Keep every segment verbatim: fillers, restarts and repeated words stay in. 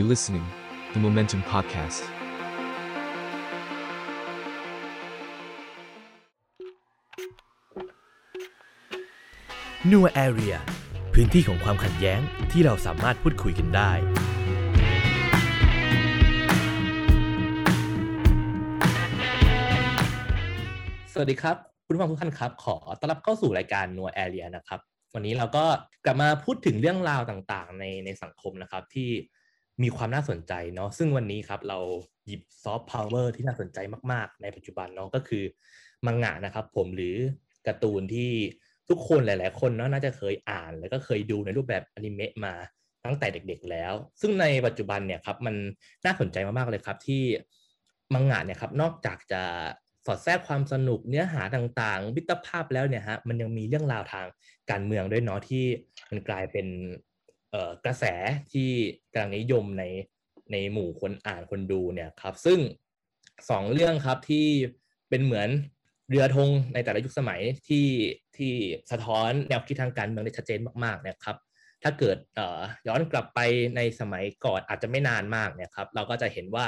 You're listening to the Momentum Podcast. เอ็น โอ ไอ อาร์ Area พื้นที่ของความขัดแย้งที่เราสามารถพูดคุยกันได้สวัสดีครับคุณผู้ฟังทุกท่านครับขอต้อนรับเข้าสู่รายการ เอ็น โอ ไอ อาร์ Area นะครับวันนี้เราก็กลับมาพูดถึงเรื่องราวต่างๆในในสังคมนะครับที่มีความน่าสนใจเนาะซึ่งวันนี้ครับเราหยิบซอฟต์พาวเวอร์ที่น่าสนใจมากๆในปัจจุบันเนาะก็คือมังงะนะครับผมหรือการ์ตูนที่ทุกคนหลายๆคนเนาะน่าจะเคยอ่านแล้วก็เคยดูในรูปแบบอนิเมะมาตั้งแต่เด็กๆแล้วซึ่งในปัจจุบันเนี่ยครับมันน่าสนใจมากๆเลยครับที่มังงะเนี่ยครับนอกจากจะสอดแทรกความสนุกเนื้อหาต่างๆมิตรภาพแล้วเนี่ยฮะมันยังมีเรื่องราวทางการเมืองด้วยเนาะที่มันกลายเป็นกระแสที่กำลังนิยมในในหมู่คนอ่านคนดูเนี่ยครับซึ่งสองเรื่องครับที่เป็นเหมือนเรือธงในแต่ละยุคสมัยที่ที่สะท้อนแนวคิดทางการเมืองได้ชัดเจนมากๆเนี่ยครับถ้าเกิดย้อนกลับไปในสมัยก่อนอาจจะไม่นานมากเนี่ยครับเราก็จะเห็นว่า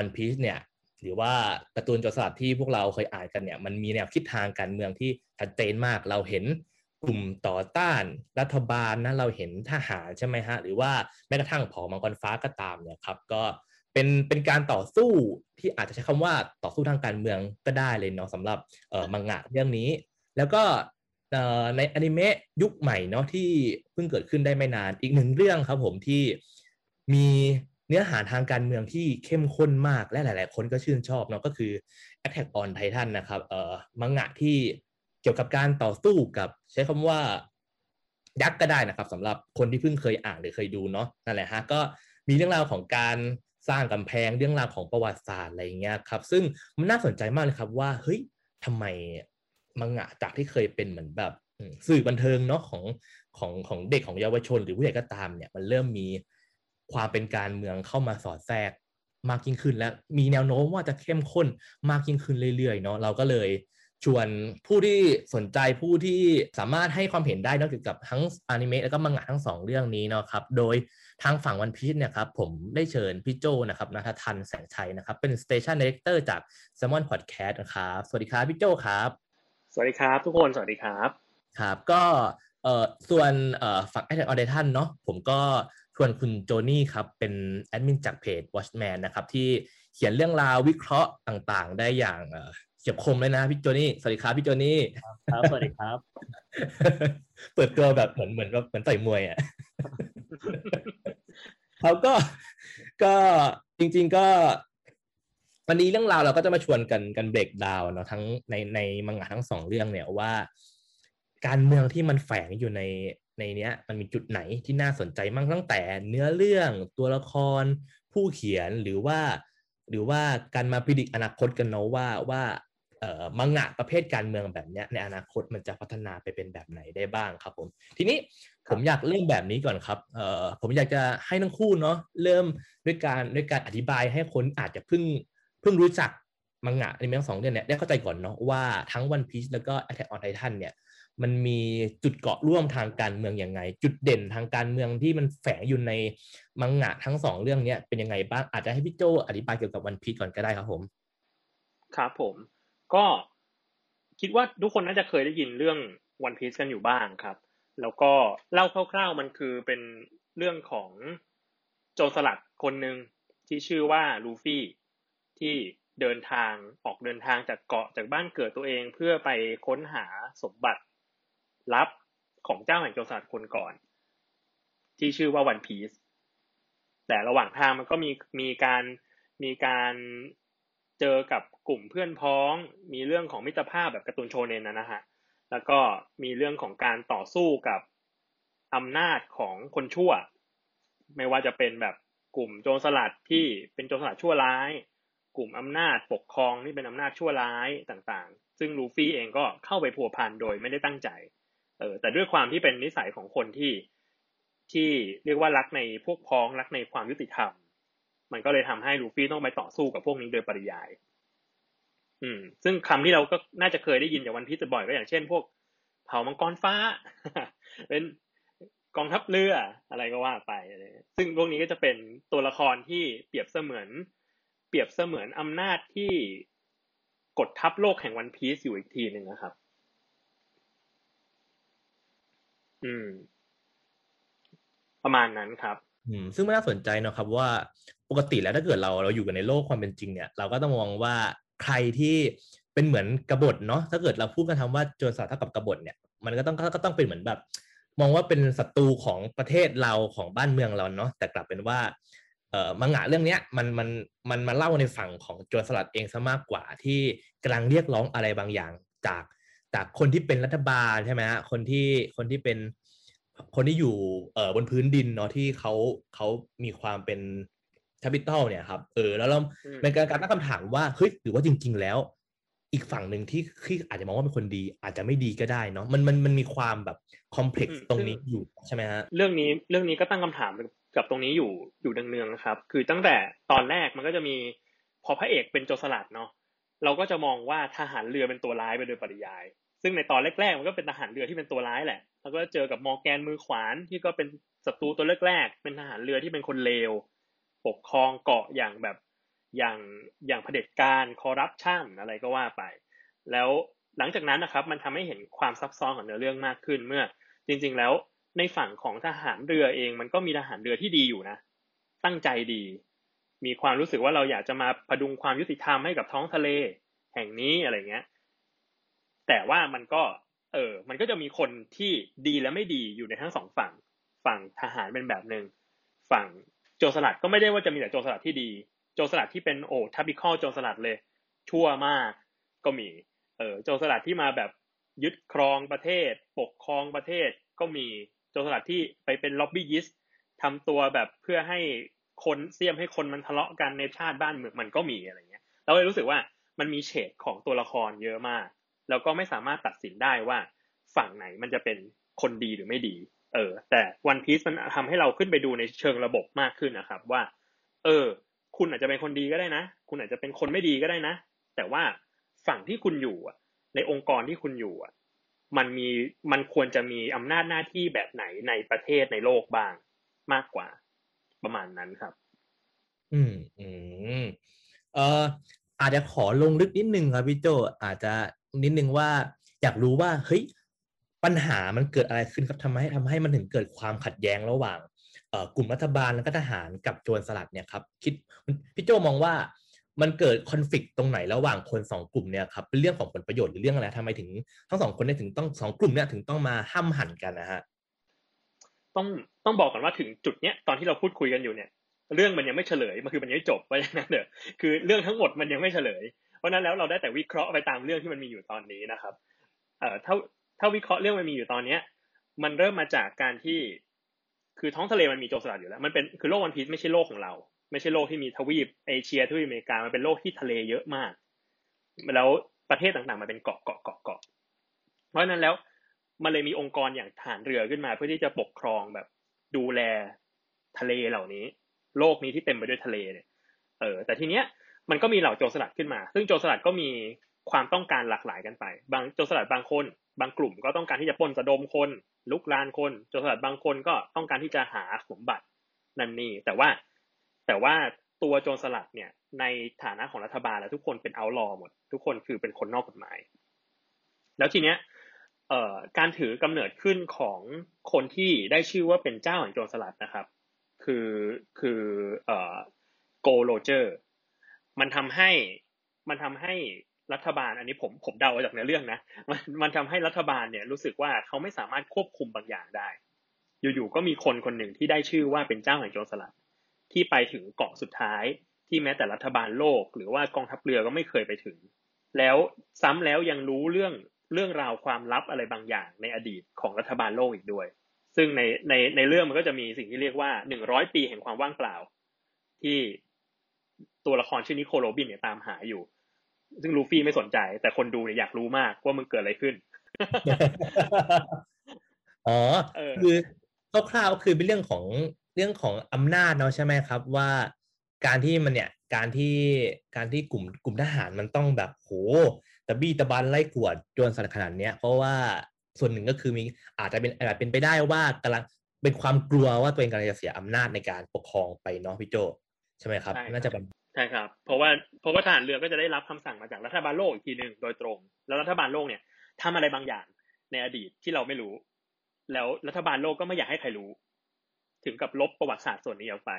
One Piece เนี่ยหรือว่าการ์ตูนโจรสลัดที่พวกเราเคยอ่านกันเนี่ยมันมีแนวคิดทางการเมืองที่ชัดเจนมากเราเห็นกลุ่มต่อต้านรัฐบาลนะเราเห็นทหารใช่ไหมฮะหรือว่าแม้กระทั่งผอมังกรฟ้าก็ตามเนี่ยครับก็เป็นเป็นการต่อสู้ที่อาจจะใช้คำว่าต่อสู้ทางการเมืองก็ได้เลยเนาะสำหรับเอ่อมังงะเรื่องนี้แล้วก็เอ่อในอนิเมะยุคใหม่เนาะที่เพิ่งเกิดขึ้นได้ไม่นานอีกหนึ่งเรื่องครับผมที่มีเนื้อหาทางการเมืองที่เข้มข้นมากและหลายๆคนก็ชื่นชอบเนาะก็คือ Attack on Titan นะครับเอ่อมังงะที่เกี่ยวกับการต่อสู้กับใช้คำว่ายักษ์ก็ได้นะครับสำหรับคนที่เพิ่งเคยอ่านหรือเคยดูเนาะนั่นแหละฮะก็มีเรื่องราวของการสร้างกำแพงเรื่องราวของประวัติศาสตร์อะไรอย่างเงี้ยครับซึ่งมันน่าสนใจมากเลยครับว่าเฮ้ยทำไมมังงะจากที่เคยเป็นเหมือนแบบสื่อบันเทิงเนาะของของของเด็กของเยาวชนหรือผู้ใหญ่ก็ตามเนี่ยมันเริ่มมีความเป็นการเมืองเข้ามาสอดแทรกมากยิ่งขึ้นและมีแนวโน้มว่าจะเข้มข้นมากยิ่งขึ้นเรื่อยๆเนาะเราก็เลยชวนผู้ที่สนใจผู้ที่สามารถให้ความเห็นได้นอกจากทั้งอนิเมะแล้วก็มังงะทั้งสองเรื่องนี้เนาะครับโดยทางฝั่ง One Piece เนี่ยครับผมได้เชิญพี่โจนะครับณัฐทันแสงชัยนะครับเป็น Station Director จาก Salmon Podcast นะครับสวัสดีครับพี่โจครับสวัสดีครับทุกคนสวัสดีครับครับก็เอ่อส่วนเอ่อฝั่ง Attack on Titan เนาะผมก็ชวนคุณโจนี่ครับเป็นแอดมินจากเพจ Watchman นะครับที่เขียนเรื่องราววิเคราะห์ต่างๆได้อย่างเฉียบคมเลยนะพี่โจนี่สวัสดีครับพี่โจนี่ครับสวัสดีครับเปิดตัวแบบเหมือนเหมือนแบบเหมือนต่อยมวยอ่ะเขาก็ก็จริงๆก็วันนี้เรื่องราวเราก็จะมาชวนกันกันเบรกดาวน์เนาะทั้งในในมังงะทั้งสองเรื่องเนี่ยว่าการเมืองที่มันแฝงอยู่ในในเนี้ยมันมีจุดไหนที่น่าสนใจมั่งตั้งแต่เนื้อเรื่องตัวละครผู้เขียนหรือว่าหรือว่าการมาพิจิตรอนาคตกันเนาะว่าว่าเอ่อมังงะประเภทการเมืองแบบเนี้ยในอนาคตมันจะพัฒนาไปเป็นแบบไหนได้บ้างครับผมทีนี้ผมอยากเริ่มแบบนี้ก่อนครับเอ่อผมอยากจะให้ทั้งคู่เนาะเริ่มด้วยการด้วยการอธิบายให้คนอาจจะเพิ่งเพิ่งรู้จักมังงะในเรื่องสองเรื่องเนี้ยได้เข้าใจก่อนเนาะว่าทั้ง One Piece แล้วก็ Attack on Titan เนี่ยมันมีจุดเกาะร่วมทางการเมืองยังไงจุดเด่นทางการเมืองที่มันแฝงอยู่ในมังงะทั้งสองเรื่องนี้เป็นยังไงบ้างอาจจะให้พี่โจอธิบายเกี่ยวกับOne Pieceก่อนก็ได้ครับผมครับผมก็คิดว่าทุกคนน่าจะเคยได้ยินเรื่องOne Pieceกันอยู่บ้างครับแล้วก็เล่าคร่าวๆมันคือเป็นเรื่องของโจรสลัดคนหนึ่งที่ชื่อว่าลูฟี่ที่เดินทางออกเดินทางจากเกาะจากบ้านเกิดตัวเองเพื่อไปค้นหาสมบัติลับของเจ้าแห่งโจรสลัดคนก่อนที่ชื่อว่าOne Pieceแต่ระหว่างทางมันก็มีมีการมีการเจอกับกลุ่มเพื่อนพ้องมีเรื่องของมิตรภาพแบบการ์ตูนโชเน็นนะนะฮะแล้วก็มีเรื่องของการต่อสู้กับอำนาจของคนชั่วไม่ว่าจะเป็นแบบกลุ่มโจรสลัดที่เป็นโจรสลัดชั่วร้ายกลุ่มอำนาจปกครองที่เป็นอำนาจชั่วร้ายต่างๆซึ่งลูฟี่เองก็เข้าไปผัวพันโดยไม่ได้ตั้งใจเออแต่ด้วยความที่เป็นนิสัยของคนที่ที่เรียกว่ารักในพวกพ้องรักในความยุติธรรมมันก็เลยทำให้ลูฟี่ต้องไปต่อสู้กับพวกนี้โดยปริยายอืมซึ่งคำที่เราก็น่าจะเคยได้ยินจากวันพีซบ่อยก็อย่างเช่นพวกเผ่ามังกรฟ้าเป็น กองทัพเรืออะไรก็ว่าไปอะไรซึ่งพวกนี้ก็จะเป็นตัวละครที่เปรียบเสมือนเปรียบเสมือนอำนาจที่กดทับโลกแห่งวันพีซอยู่อีกทีหนึ่งนะครับอืมประมาณนั้นครับอืมซึ่งน่าสนใจนะครับว่าปกติแล้วถ้าเกิดเราเราอยู่กันในโลกความเป็นจริงเนี่ยเราก็ต้องมองว่าใครที่เป็นเหมือนกบฏเนาะถ้าเกิดเราพูดกันทำว่าโจรสลัดเท่ากับกบฏเนี่ยมันก็ต้องก็ต้องเป็นเหมือนแบบมองว่าเป็นศัตรูของประเทศเราของบ้านเมืองเราเนาะแต่กลับเป็นว่าเอ่อมังงะเรื่องเนี้ยมันมันมันมาเล่าในฝั่งของโจรสลัดเองซะมากกว่าที่กำลังเรียกร้องอะไรบางอย่างจากจากคนที่เป็นรัฐบาลใช่ไหมฮะคนที่คนที่เป็นคนที่อยู่เอ่อบนพื้นดินเนาะที่เขาเขามีความเป็นแคปิตอลเนี่ยครับเออแล้วเราเป็นการการตั้งคำถามว่าเฮ้ยหรือว่าจริงๆแล้วอีกฝั่งหนึ่งที่ที่อาจจะมองว่าเป็นคนดีอาจจะไม่ดีก็ได้เนาะมันมันมันมีความแบบคอมเพล็กซ์ตรงนี้อยู่ใช่ไหมฮะเรื่องนี้เรื่องนี้ก็ตั้งคำถามกับตรงนี้อยู่อยู่เนืองๆนะครับคือตั้งแต่ตอนแรกมันก็จะมีพอพระเอกเป็นโจรสลัดเนาะเราก็จะมองว่าทหารเรือเป็นตัวร้ายไปโดยปริยายซึ่งในตอนแรกๆมันก็เป็นทหารเรือที่เป็นตัวร้ายแหละแล้วก็เจอกับมอร์แกนมือขวานที่ก็เป็นศัตรูตัวแรกๆเป็นทหารเรือที่เป็นคนเลวปกครองเกาะอย่างแบบอย่างอย่างเผด็จการคอร์รัปชันอะไรก็ว่าไปแล้วหลังจากนั้นนะครับมันทำให้เห็นความซับซ้อนของเนื้อเรื่องมากขึ้นเมื่อจริงๆแล้วในฝั่งของทหารเรือเองมันก็มีทหารเรือที่ดีอยู่นะตั้งใจดีมีความรู้สึกว่าเราอยากจะมาพดุงความยุติธรรมให้กับท้องทะเลแห่งนี้อะไรเงี้ยแต่ว่ามันก็เออมันก็จะมีคนที่ดีและไม่ดีอยู่ในทั้งสองฝั่งฝั่งทหารเป็นแบบนึงฝั่งโจรสลัดก็ไม่ได้ว่าจะมีแต่โจรสลัดที่ดีโจรสลัดที่เป็นโอ้ทับบิคอลโจรสลัดเลยชั่วมากก็มีเออโจรสลัดที่มาแบบยึดครองประเทศปกครองประเทศก็มีโจรสลัดที่ไปเป็นล็อบบี้ยิสต์ทำตัวแบบเพื่อให้คนเสี้ยมให้คนมันทะเลาะกันในชาติบ้านเมืองมันก็มีอะไรเงี้ยเราเลยรู้สึกว่ามันมีเฉดของตัวละครเยอะมากแล้วก็ไม่สามารถตัดสินได้ว่าฝั่งไหนมันจะเป็นคนดีหรือไม่ดีเออแต่วันพีซมันทำให้เราขึ้นไปดูในเชิงระบบมากขึ้นนะครับว่าเออคุณอาจจะเป็นคนดีก็ได้นะคุณอาจจะเป็นคนไม่ดีก็ได้นะแต่ว่าฝั่งที่คุณอยู่อ่ะในองค์กรที่คุณอยู่อ่ะมันมีมันควรจะมีอำนาจหน้าที่แบบไหนในประเทศในโลกบ้างมากกว่าประมาณนั้นครับอืมอืมเอ่ออาจจะขอลงลึกนิดนึงครับพี่โจอาจจะนิดนึงว่าอยากรู้ว่าเฮ้ยปัญหามันเกิดอะไรขึ้นครับทำให้ทำให้มันถึงเกิดความขัดแย้งระหว่างเอ่อกลุ่มรัฐบาลแล้วก็ทหารกับโจรสลัดเนี่ยครับคิดพี่โจมองว่ามันเกิดคอนฟลิกต์ตรงไหนระหว่างคนสองกลุ่มเนี่ยครับเป็นเรื่องของผลประโยชน์หรือเรื่องอะไรทำไมถึงทั้งสองคนเนี่ยถึงต้องสองกลุ่มเนี่ยถึงต้องมาห้ำหั่นกันนะฮะต้องต้องบอกก่อนว่าถึงจุดเนี้ยตอนที่เราพูดคุยกันอยู่เนี่ยเรื่องมันยังไม่เฉลยมันคือมันยังไม่จบว่าอย่างนั้นเด้อคือเรื่องทั้งหมดมันยังไม่เฉลยเพราะนั้นแล้วเราได้แต่วิเคราะห์ไปตามเรื่องที่มันมีอยู่ตอนนี้นะครับเอ่อถ้าถ้าวิเคราะห์เรื่องมันมีอยู่ตอนเนี้ยมันเริ่มมาจากการที่คือท้องทะเลมันมีโจรสลัดอยู่แล้วมันเป็นคือโลกวันพีซไม่ใช่โลกของเราไม่ใช่โลกที่มีทวีปเอเชียทวีปอเมริกามันเป็นโลกที่ทะเลเยอะมากแล้วประเทศต่างๆมันเป็นเกาะเกาะเกาะเกาะเพราะฉะนั้นแล้วมันเลยมีองค์กรอย่างทหารเรือขึ้นมาเพื่อที่จะปกครองแบบดูแลทะเลเหล่านี้โลกนี้ที่เต็มไปด้วยทะเลเนี่ยเออแต่ทีเนี้ยมันก็มีเหล่าโจรสลัดขึ้นมาซึ่งโจรสลัดก็มีความต้องการหลากหลายกันไปบางโจรสลัดบางคนบางกลุ่มก็ต้องการที่จะปล้นสะดมคนลุกลานคนโจรสลัดบางคนก็ต้องการที่จะหาสมบัตินั่นนี่แต่ว่าแต่ว่าตัวโจรสลัดเนี่ยในฐานะของรัฐบาลแล้วทุกคนเป็นเอาท์ลอว์หมดทุกคนคือเป็นคนนอกกฎหมายแล้วทีเนี้ยเอ่อการถือกำเนิดขึ้นของคนที่ได้ชื่อว่าเป็นเจ้าแห่งโจรสลัดนะครับคือคือเอ่อโกโรเจอร์มันทำให้มันทำให้รัฐบาลอันนี้ผมผมเดาจากในเรื่องนะมันมันทำให้รัฐบาลเนี่ยรู้สึกว่าเขาไม่สามารถควบคุมบางอย่างได้อยู่ๆก็มีคนคนหนึ่งที่ได้ชื่อว่าเป็นเจ้าแห่งโจรสลัดที่ไปถึงเกาะสุดท้ายที่แม้แต่รัฐบาลโลกหรือว่ากองทัพเรือก็ไม่เคยไปถึงแล้วซ้ำแล้วยังรู้เรื่องเรื่องราวความลับอะไรบางอย่างในอดีตของรัฐบาลโลกอีกด้วยซึ่งในในในเรื่องมันก็จะมีสิ่งที่เรียกว่าหนึ่งร้อยปีแห่งความว่างเปล่าที่ตัวละครชื่อนิโคลโรบินเนี่ยตามหาอยู่ซึ่งลูฟี่ไม่สนใจแต่คนดูเนี่ยอยากรู้มากว่ามันเกิดอะไรขึ้นอ๋อคือคร่าวๆคือเป็นเรื่องของเรื่องของอำนาจเนาะใช่ไหมครับว่าการที่มันเนี่ยการที่การที่กลุ่มกลุ่มทหารมันต้องแบบโหตะบี้ตะบันไล่กวดโจรสลัดขนาดเนี้ยเพราะว่าส่วนหนึ่งก็คือมีอาจจะเป็นอาจเป็นไปได้ว่ากำลัง เป็นความกลัวว่าตัวเองกำลังจะเสียอำนาจในการปกครองไปเนาะพี่โจใช่ไหมครับน่าจะเป็นใช่ครับเพราะว่าเพราะว่าทหารเรือก็จะได้รับคำสั่งมาจากรัฐบาลโลกอีกทีนึงโดยตรงแล้วรัฐบาลโลกเนี่ยทำอะไรบางอย่างในอดีตที่เราไม่รู้แล้วรัฐบาลโลกก็ไม่อยากให้ใครรู้ถึงกับลบประวัติศาสตร์ส่วนนี้ออกไป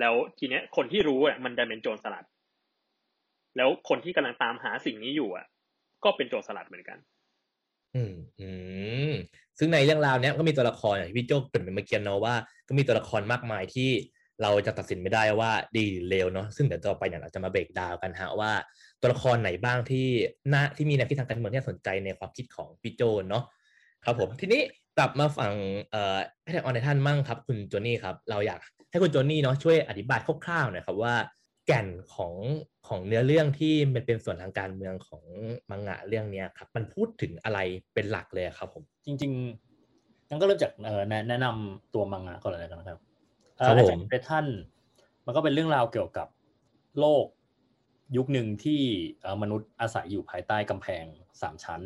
แล้วทีเนี้ยคนที่รู้อ่ะมันดันเป็นโจรสลัดแล้วคนที่กำลังตามหาสิ่งนี้อยู่อ่ะก็เป็นโจรสลัดเหมือนกันอืมอืมซึ่งในเรื่องราวเนี้ยก็มีตัวละครอย่างพี่โจ้เกริ่นเมื่อกี้เนาะว่าก็มีตัวละครมากมายที่เราจะตัดสินไม่ได้ว่าดีหรือเลวเนาะซึ่งเดี๋ยวต่อไปเนี่ยเราจะมาเบรกดาวกันฮะว่าตัวละครไหนบ้างที่น่าที่มีแนวคิดทางการเมืองที่น่าสนใจในความคิดของพี่โจ้เนาะครับผมทีนี้กลับมาฝั่งเอ่อ Attack on Titan มั่งครับคุณโจนี่ครับเราอยากให้คุณโจนี่เนาะช่วยอธิบายคร่าวๆหน่อยครับว่าแก่นของของเนื้อเรื่องที่มันเป็นส่วนทางการเมืองของมังงะเรื่องนี้ครับมันพูดถึงอะไรเป็นหลักเลยครับผมจริงๆงั้นก็เริ่มจากเอ่อแนะนำตัวมังงะก่อนเลยนะครับเอ่อ Attack on Titan มันก็เป็นเรื่องราวเกี่ยวกับโลกยุคหนึ่งที่มนุษย์อาศัยอยู่ภายใต้กำแพงสามชั้น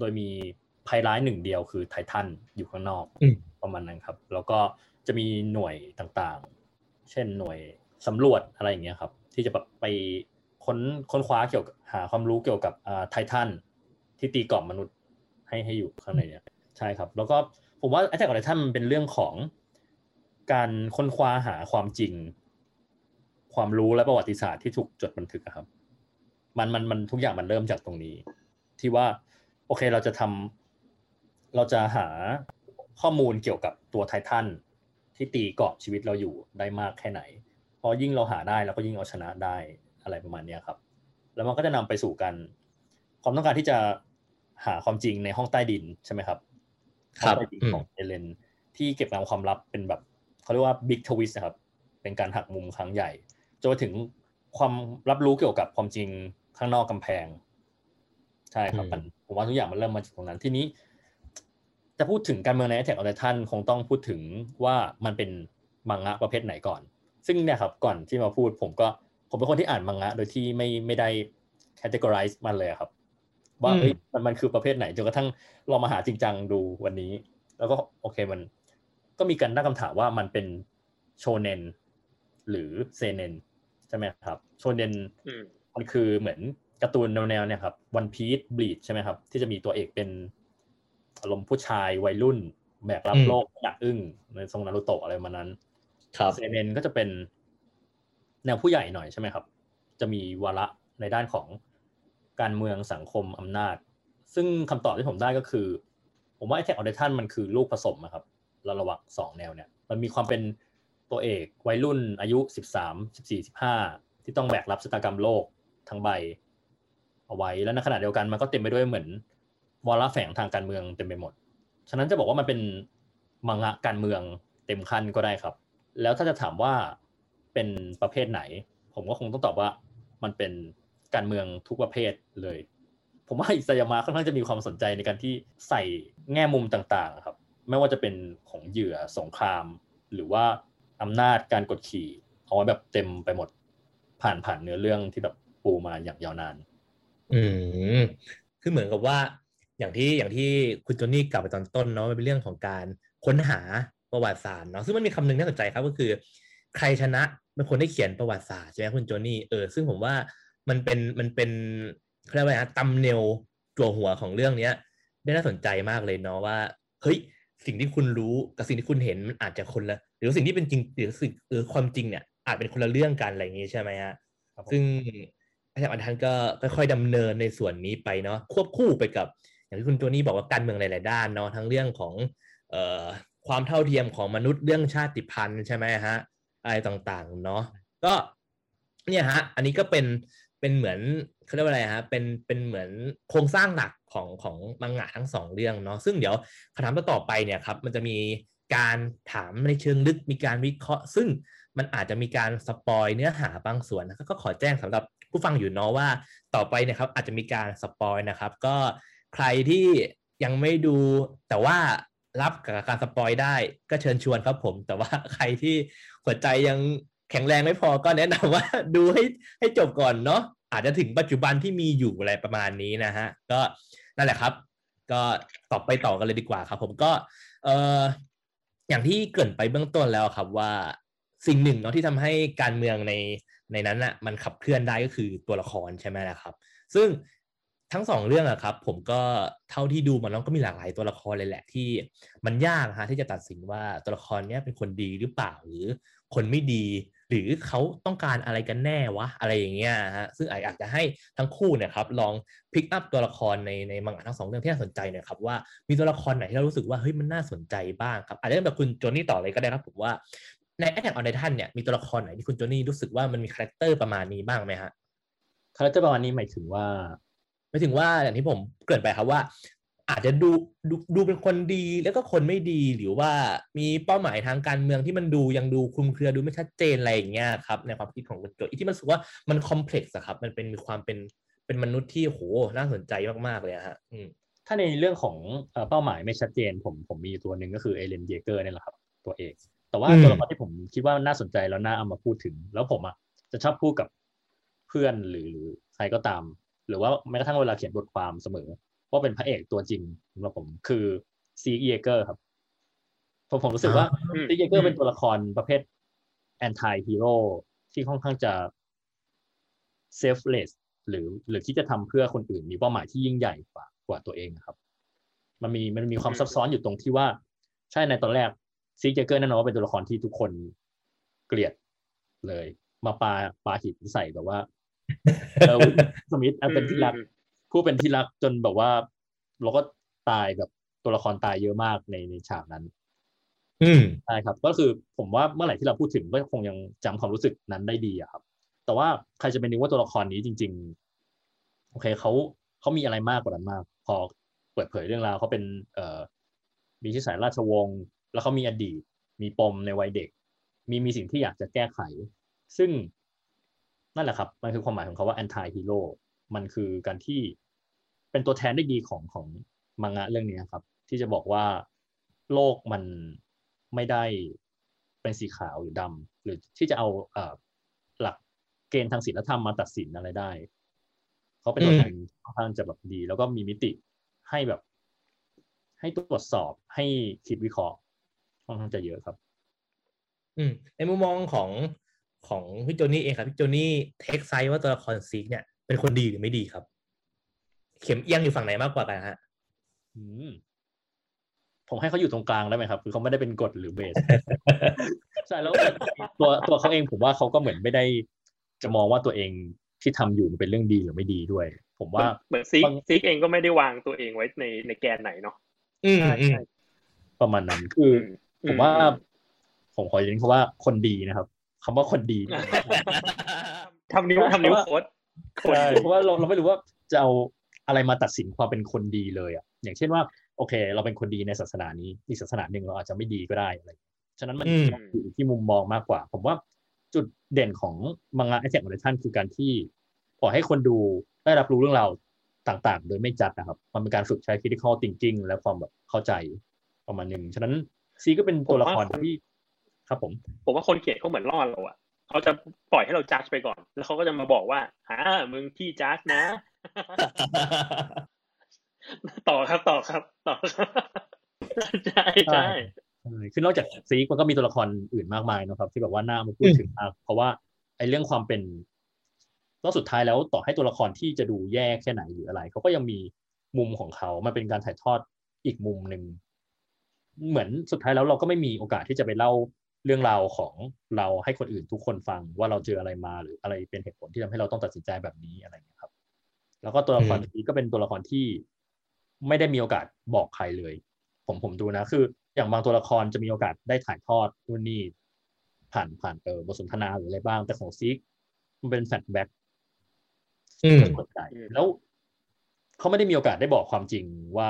โดยมีภัยร้ายหนึ่งเดียวคือไททันอยู่ข้างนอกประมาณนั้นครับแล้วก็จะมีหน่วยต่างๆเช่นหน่วยสำรวจอะไรอย่างเงี้ยครับที่จะแบบไปค้นค้นคว้าเกี่ยวกับหาความรู้เกี่ยวกับอ่าไททันที่ตีกรอบมนุษย์ให้ให้อยู่ข้างในเนี่ยใช่ครับแล้วก็ผมว่า Attack on Titan มันเป็นเรื่องของการค้นคว้าหาความจริงความรู้และประวัติศาสตร์ที่ถูกจดบันทึกครับมันมันมันทุกอย่างมันเริ่มจากตรงนี้ที่ว่าโอเคเราจะทำเราจะหาข้อมูลเกี่ยวกับตัวไททันที่ตีกรอบชีวิตเราอยู่ได้มากแค่ไหนพอยิ่งเราหาได้เราก็ยิ่งเอาชนะได้อะไรประมาณนี้ครับแล้วมันก็จะนำไปสู่การความต้องการที่จะหาความจริงในห้องใต้ดินใช่ไหมครับห้องใต้ดินของเอเลนที่เก็บงำความลับเป็นแบบเขาเรียกว่าบิ๊กทวิสต์นะครับเป็นการหักมุมครั้งใหญ่จนถึงความรับรู้เกี่ยวกับความจริงข้างนอกกำแพงใช่ครับผมว่าทุกอย่างมันเริ่มมาจากตรงนั้นทีนี้จะพูดถึงการเมืองใน Attack on Titan คงต้องพูดถึงว่ามันเป็นมังงะประเภทไหนก่อนซึ่งเนี่ยครับก่อนที่มาพูดผมก็ผมเป็นคนที่อ่านมังงะโดยที่ไม่ไม่ได้ categorize มันเลยครับว่าเอ้ยมันมันคือประเภทไหนจนกระทั่งเรามาหาจริงจังดูวันนี้แล้วก็โอเคมันก็มีการตั้งคำถามว่ามันเป็นโชเนนหรือเซเนนใช่ไหมครับโชเนนมันคือเหมือนการ์ตูนแนวๆเนี่ยครับ One Piece Bleach ใช่ไหมครับที่จะมีตัวเอกเป็นอารมณ์ผู้ชายวัยรุ่นแบกรับโลกดักอึ้งในทรงนารูโตะอะไรมานั้นเซเนนก็จะเป็นแนวผู้ใหญ่หน่อยใช่ไหมครับจะมีวาระในด้านของการเมืองสังคมอำนาจซึ่งคำตอบที่ผมได้ก็คือผมว่า Attack on Titan มันคือลูกผสมนะครับระหว่างสองแนวเนี่ยมันมีความเป็นตัวเอกวัยรุ่นอายุสิบสาม สิบสี่ สิบห้าที่ต้องแบกรับชะตากรรมโลกทั้งใบเอาไว้แล้วในขณะเดียวกันมันก็เต็มไปด้วยเหมือนวาระแฝงทางการเมืองเต็มไปหมดฉะนั้นจะบอกว่ามันเป็นมังงะการเมืองเต็มขั้นก็ได้ครับแล้วถ้าจะถามว่าเป็นประเภทไหนผมก็คงต้องตอบว่ามันเป็นการเมืองทุกประเภทเลยผมว่าอิซายามะค่อนข้างจะมีความสนใจในการที่ใส่แง่มุมต่างๆครับไม่ว่าจะเป็นของเหยื่อสงครามหรือว่าอำนาจการกดขี่เอาไว้แบบเต็มไปหมดผ่านผ่านเนื้อเรื่องที่แบบปูมาอย่างยาวนานอืมคือเหมือนกับว่าอย่างที่อย่างที่คุณโจนี่กล่าวไปตอนต้นเนาะมันเป็นเรื่องของการค้นหาประวัติศาสตร์เนาะซึ่งมันมีคำหนึ่งน่าสนใจครับก็คือใครชนะเป็นคนได้เขียนประวัติศาสตร์ใช่ไหมคุณโจนี่เออซึ่งผมว่ามันเป็นมันเป็นเขาเรียกว่าอะไรนะตัมเนลจั่วหัวของเรื่องนี้ได้น่าสนใจมากเลยเนาะว่าเฮ้ยสิ่งที่คุณรู้กับสิ่งที่คุณเห็นมันอาจจะคนละหรือสิ่งที่เป็นจริงหรือสิ่งเออความจริงเนี่ยอาจเป็นคนละเรื่องกันอะไรอย่างนี้ใช่ไหมฮะซึ่งอาจารย์อันทันก็ค่อยๆดำเนินในส่วนนี้ไปเนาะควบคู่ไปกับอย่างที่คุณโจนี่บอกว่าการเมืองหลายๆด้านเนาะทั้งเรื่องของเอ่อความเท่าเทียมของมนุษย์เรื่องชาติพันธุ์ใช่ไหมฮะอะไรต่างๆเนาะก็เนี่ยฮะอันนี้ก็เป็นเป็นเหมือนเขาเรียกว่าอะไรฮะเป็นเป็นเหมือนโครงสร้างหลักของของมังงะทั้งสองเรื่องเนาะซึ่งเดี๋ยวคำถามต่อไปเนี่ยครับมันจะมีการถามในเชิงลึกมีการวิเคราะห์ซึ่งมันอาจจะมีการสปอยเนื้อหาบางส่วนนะก็ขอแจ้งสำหรับผู้ฟังอยู่เนาะว่าต่อไปเนี่ยครับอาจจะมีการสปอยนะครับก็ใครที่ยังไม่ดูแต่ว่ารับกับการสปอยได้ก็เชิญชวนครับผมแต่ว่าใครที่หัวใจยังแข็งแรงไม่พอก็แนะนำว่าดูให้ให้จบก่อนเนาะอาจจะถึงปัจจุบันที่มีอยู่อะไรประมาณนี้นะฮะก็นั่นแหละครับก็ต่อไปต่อกันเลยดีกว่าครับผมก็เอ่อ อย่างที่เกริ่นไปเบื้องต้นแล้วครับว่าสิ่งหนึ่งเนาะที่ทำให้การเมืองในในนั้นอ่ะมันขับเคลื่อนได้ก็คือตัวละครใช่ไหมล่ะครับซึ่งทั้งสองเรื่องอะครับผมก็เท่าที่ดูมันแล้วก็มีหลากหลายตัวละครเลยแหละที่มันยากฮะที่จะตัดสินว่าตัวละครเนี้ยเป็นคนดีหรือเปล่าหรือคนไม่ดีหรือเขาต้องการอะไรกันแน่วะอะไรอย่างเงี้ยฮะซึ่งอาจจะให้ทั้งคู่เนี่ยครับลองพิกอัพตัวละครในในมังงะทั้งสองเรื่องที่น่าสนใจเนี่ยครับว่ามีตัวละครไหนที่เรารู้สึกว่าเฮ้ยมันน่าสนใจบ้างครับอาจจะเริ่มจากคุณโจนี่ต่อเลยก็ได้ครับผมว่าใน Attack on Titan เนี่ยมีตัวละครไหนที่คุณโจนี่รู้สึกว่ามันมีคาแรคเตอร์ประมาณนี้บ้างไหมฮะคาแรคเตอร์ประมาณนี้หมายถึงว่าหมายถึงว่าอย่างที่ผมเกริ่นไปครับว่าอาจจะดูดูดูเป็นคนดีแล้วก็คนไม่ดีหรือว่ามีเป้าหมายทางการเมืองที่มันดูยังดูคลุมเครือดูไม่ชัดเจนอะไรอย่างเงี้ยครับในความคิดของคุณโจนี่ที่มันรู้สึกว่ามันคอมเพล็กซ์อะครับมันเป็นมีความเป็นเป็นมนุษย์ที่โหน่าสนใจมากๆเลยฮะถ้าในเรื่องของเป้าหมายไม่ชัดเจนผมผมมีตัวหนึ่งก็คือเอเลนเยเกอร์นี่แหละครับตัวเอกแต่ว่าตัวละครที่ผมคิดว่าน่าสนใจแล้วน่าเอามาพูดถึงแล้วผมอ่ะจะชอบพูดกับเพื่อนหรือหรือใครก็ตามหรือว่าแม้กระทั่งเวลาเขียนบทความเสมอว่าเป็นพระเอกตัวจริงสำหรับผมคือซีเอเกอร์ครับผมผมรู้สึกว่าซีเอเกอร์เป็นตัวละครประเภทแอนตี้ฮีโร่ที่ค่อนข้างจะเซลฟ์เลสหรือหรือที่จะทำเพื่อคนอื่นมีเป้าหมายที่ยิ่งใหญ่กว่ากว่าตัวเองครับมันมีมันมีความซับซ้อนอยู่ตรงที่ว่าใช่ในตอนแรกซีเจเกอร์แน่นอนว่าเป็นตัวละครที่ทุกคนเกลียดเลยมาปาปาหินใส่แบบว่าเออสมิธเป็นที่รักผู้เป็นที่รักจนแบบว่าเราก็ตายแบบตัวละครตายเยอะมากในในฉากนั้นอืมใช่ครับก็คือผมว่าเมื่อไหร่ที่เราพูดถึงก็คงยังจำความรู้สึกนั้นได้ดีอะครับแต่ว่าใครจะไปนึกว่าตัวละครนี้จริงๆโอเคเขาเขามีอะไรมากกว่านั้นมากพอเปิดเผยเรื่องราวเขาเป็นเอ่อมีชื่อสายราชวงศ์แล้วเขามีอดีตมีปมในวัยเด็กมีมีสิ่งที่อยากจะแก้ไขซึ่งนั่นแหละครับมันคือความหมายของเขาว่าแอนตี้ฮีโร่มันคือการที่เป็นตัวแทนได้ดีของของมังงะเรื่องนี้ครับที่จะบอกว่าโลกมันไม่ได้เป็นสีขาวหรือดำหรือที่จะเอาเอ่อหลักเกณฑ์ทางศีลธรรมมาตัดสินอะไรได้เขาเป็นตัวแทนค่อนข้างจะแบบดีแล้วก็มีมิติให้แบบให้ตรวจสอบให้คิดวิเคราะห์ค่อนข้างจะเยอะครับอืมในมุมมองของของพี่โจนี่เองครับพี่โจนี่เทคไซส์ว่าตัวละครซีกเนี่ยเป็นคนดีหรือไม่ดีครับเข็มเอียงอยู่ฝั่งไหนมากกว่ากันฮะอืมผมให้เขาอยู่ตรงกลางได้ไหมครับคือเขาไม่ได้เป็นกฎหรือเบส ใช่แล้วตัวตัวเขาเองผมว่าเขาก็เหมือนไม่ได้จะมองว่าตัวเองที่ทำอยู่มันเป็นเรื่องดีหรือไม่ดีด้วยผมว่าเหมือนซีกซีกเองก็ไม่ได้วางตัวเองไว้ในในแกนไหนเนาะอืมประมาณนั้นคือผมว่าผมขอยืนเขาว่าคนดีนะครับคำว่าคนดีทำนิ้วทำนิ้วโค้ดเพราะว่าเราเราไม่รู้ว่าจะเอาอะไรมาตัดสินความเป็นคนดีเลยอ่ะอย่างเช่นว่าโอเคเราเป็นคนดีในศาสนานี้อีกศาสนาหนึ่งเราอาจจะไม่ดีก็ได้อะไรฉะนั้นมันอยู่ที่มุมมองมากกว่าผมว่าจุดเด่นของมังงะ Attack on Titan คือการที่ปล่อยให้คนดูได้รับรู้เรื่องราวต่างๆโดยไม่จัดนะครับมันเป็นการฝึกใช้ critical thinking และความแบบเข้าใจประมาณนึงฉะนั้นซีก็เป็นตัวละครที่ครับผมผมว่าคนเขียนเขาเหมือนล่อเราอ่ะเขาจะปล่อยให้เราจัดไปก่อนแล้วเขาก็จะมาบอกว่าฮ่ามึงที่จัดนะ ต่อครับต่อครับต่อใช่ใช่คือนอกจากซีมันก็มีตัวละครอื่นมากมายนะครับที่แบบว่าหน้ามาพูดถึงมากเพราะว่าไอ้เรื่องความเป็นแล้วสุดท้ายแล้วต่อให้ตัวละครที่จะดูแย่แค่ไหนหรืออะไรเขาก็ยังมีมุมของเขามันเป็นการถ่ายทอดอีกมุมนึงเหมือนสุดท้ายแล้วเราก็ไม่มีโอกาสที่จะไปเล่าเรื่องราวของเราให้คนอื่นทุกคนฟังว่าเราเจออะไรมาหรืออะไรเป็นเหตุผลที่ทำให้เราต้องตัดสินใจแบบนี้อะไรอย่างนี้ครับแล้วก็ตัวละครนี้ก็เป็นตัวละครที่ไม่ได้มีโอกาสบอกใครเลยผมผมดูนะคืออย่างบางตัวละครจะมีโอกาสได้ถ่ายทอดนู่นนี่ผ่านผ่านเออบทสนทนาหรืออะไรบ้างแต่ของซีกมันเป็นแฟลชแบ็กแล้วเขาไม่ได้มีโอกาสได้บอกความจริงว่า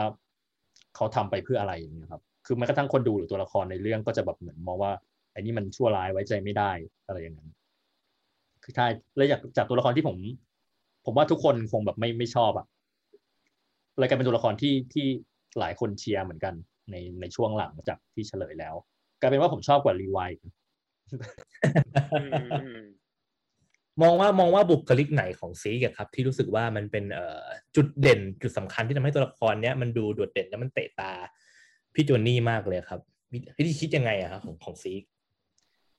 เขาทำไปเพื่ออะไรอย่างนี้ครับคือแม้กระทั่งคนดูหรือตัวละครในเรื่องก็จะแบบเหมือนมองว่าไอ้นี่มันชั่วร้ายไว้ใจไม่ได้อะไรอย่างนั้นคือถ้าแล้วจากจากตัวละครที่ผมผมว่าทุกคนคงแบบไม่ไม่ชอบอะเลยกลายเป็นตัวละครที่ที่หลายคนเชียร์เหมือนกันในในช่วงหลังจากที่เฉลยแล้วกลายเป็นว่าผมชอบกว่ารีไวด์มองว่ามองว่าบุคลิกไหนของซีกครับที่รู้สึกว่ามันเป็นเอ่อจุดเด่นจุดสำคัญที่ทำให้ตัวละครเนี้ยมันดูโดดเด่นและมันเตะตาพี่โจนี่มากเลยครับ วิธีคิดยังไงอะครับของของซีก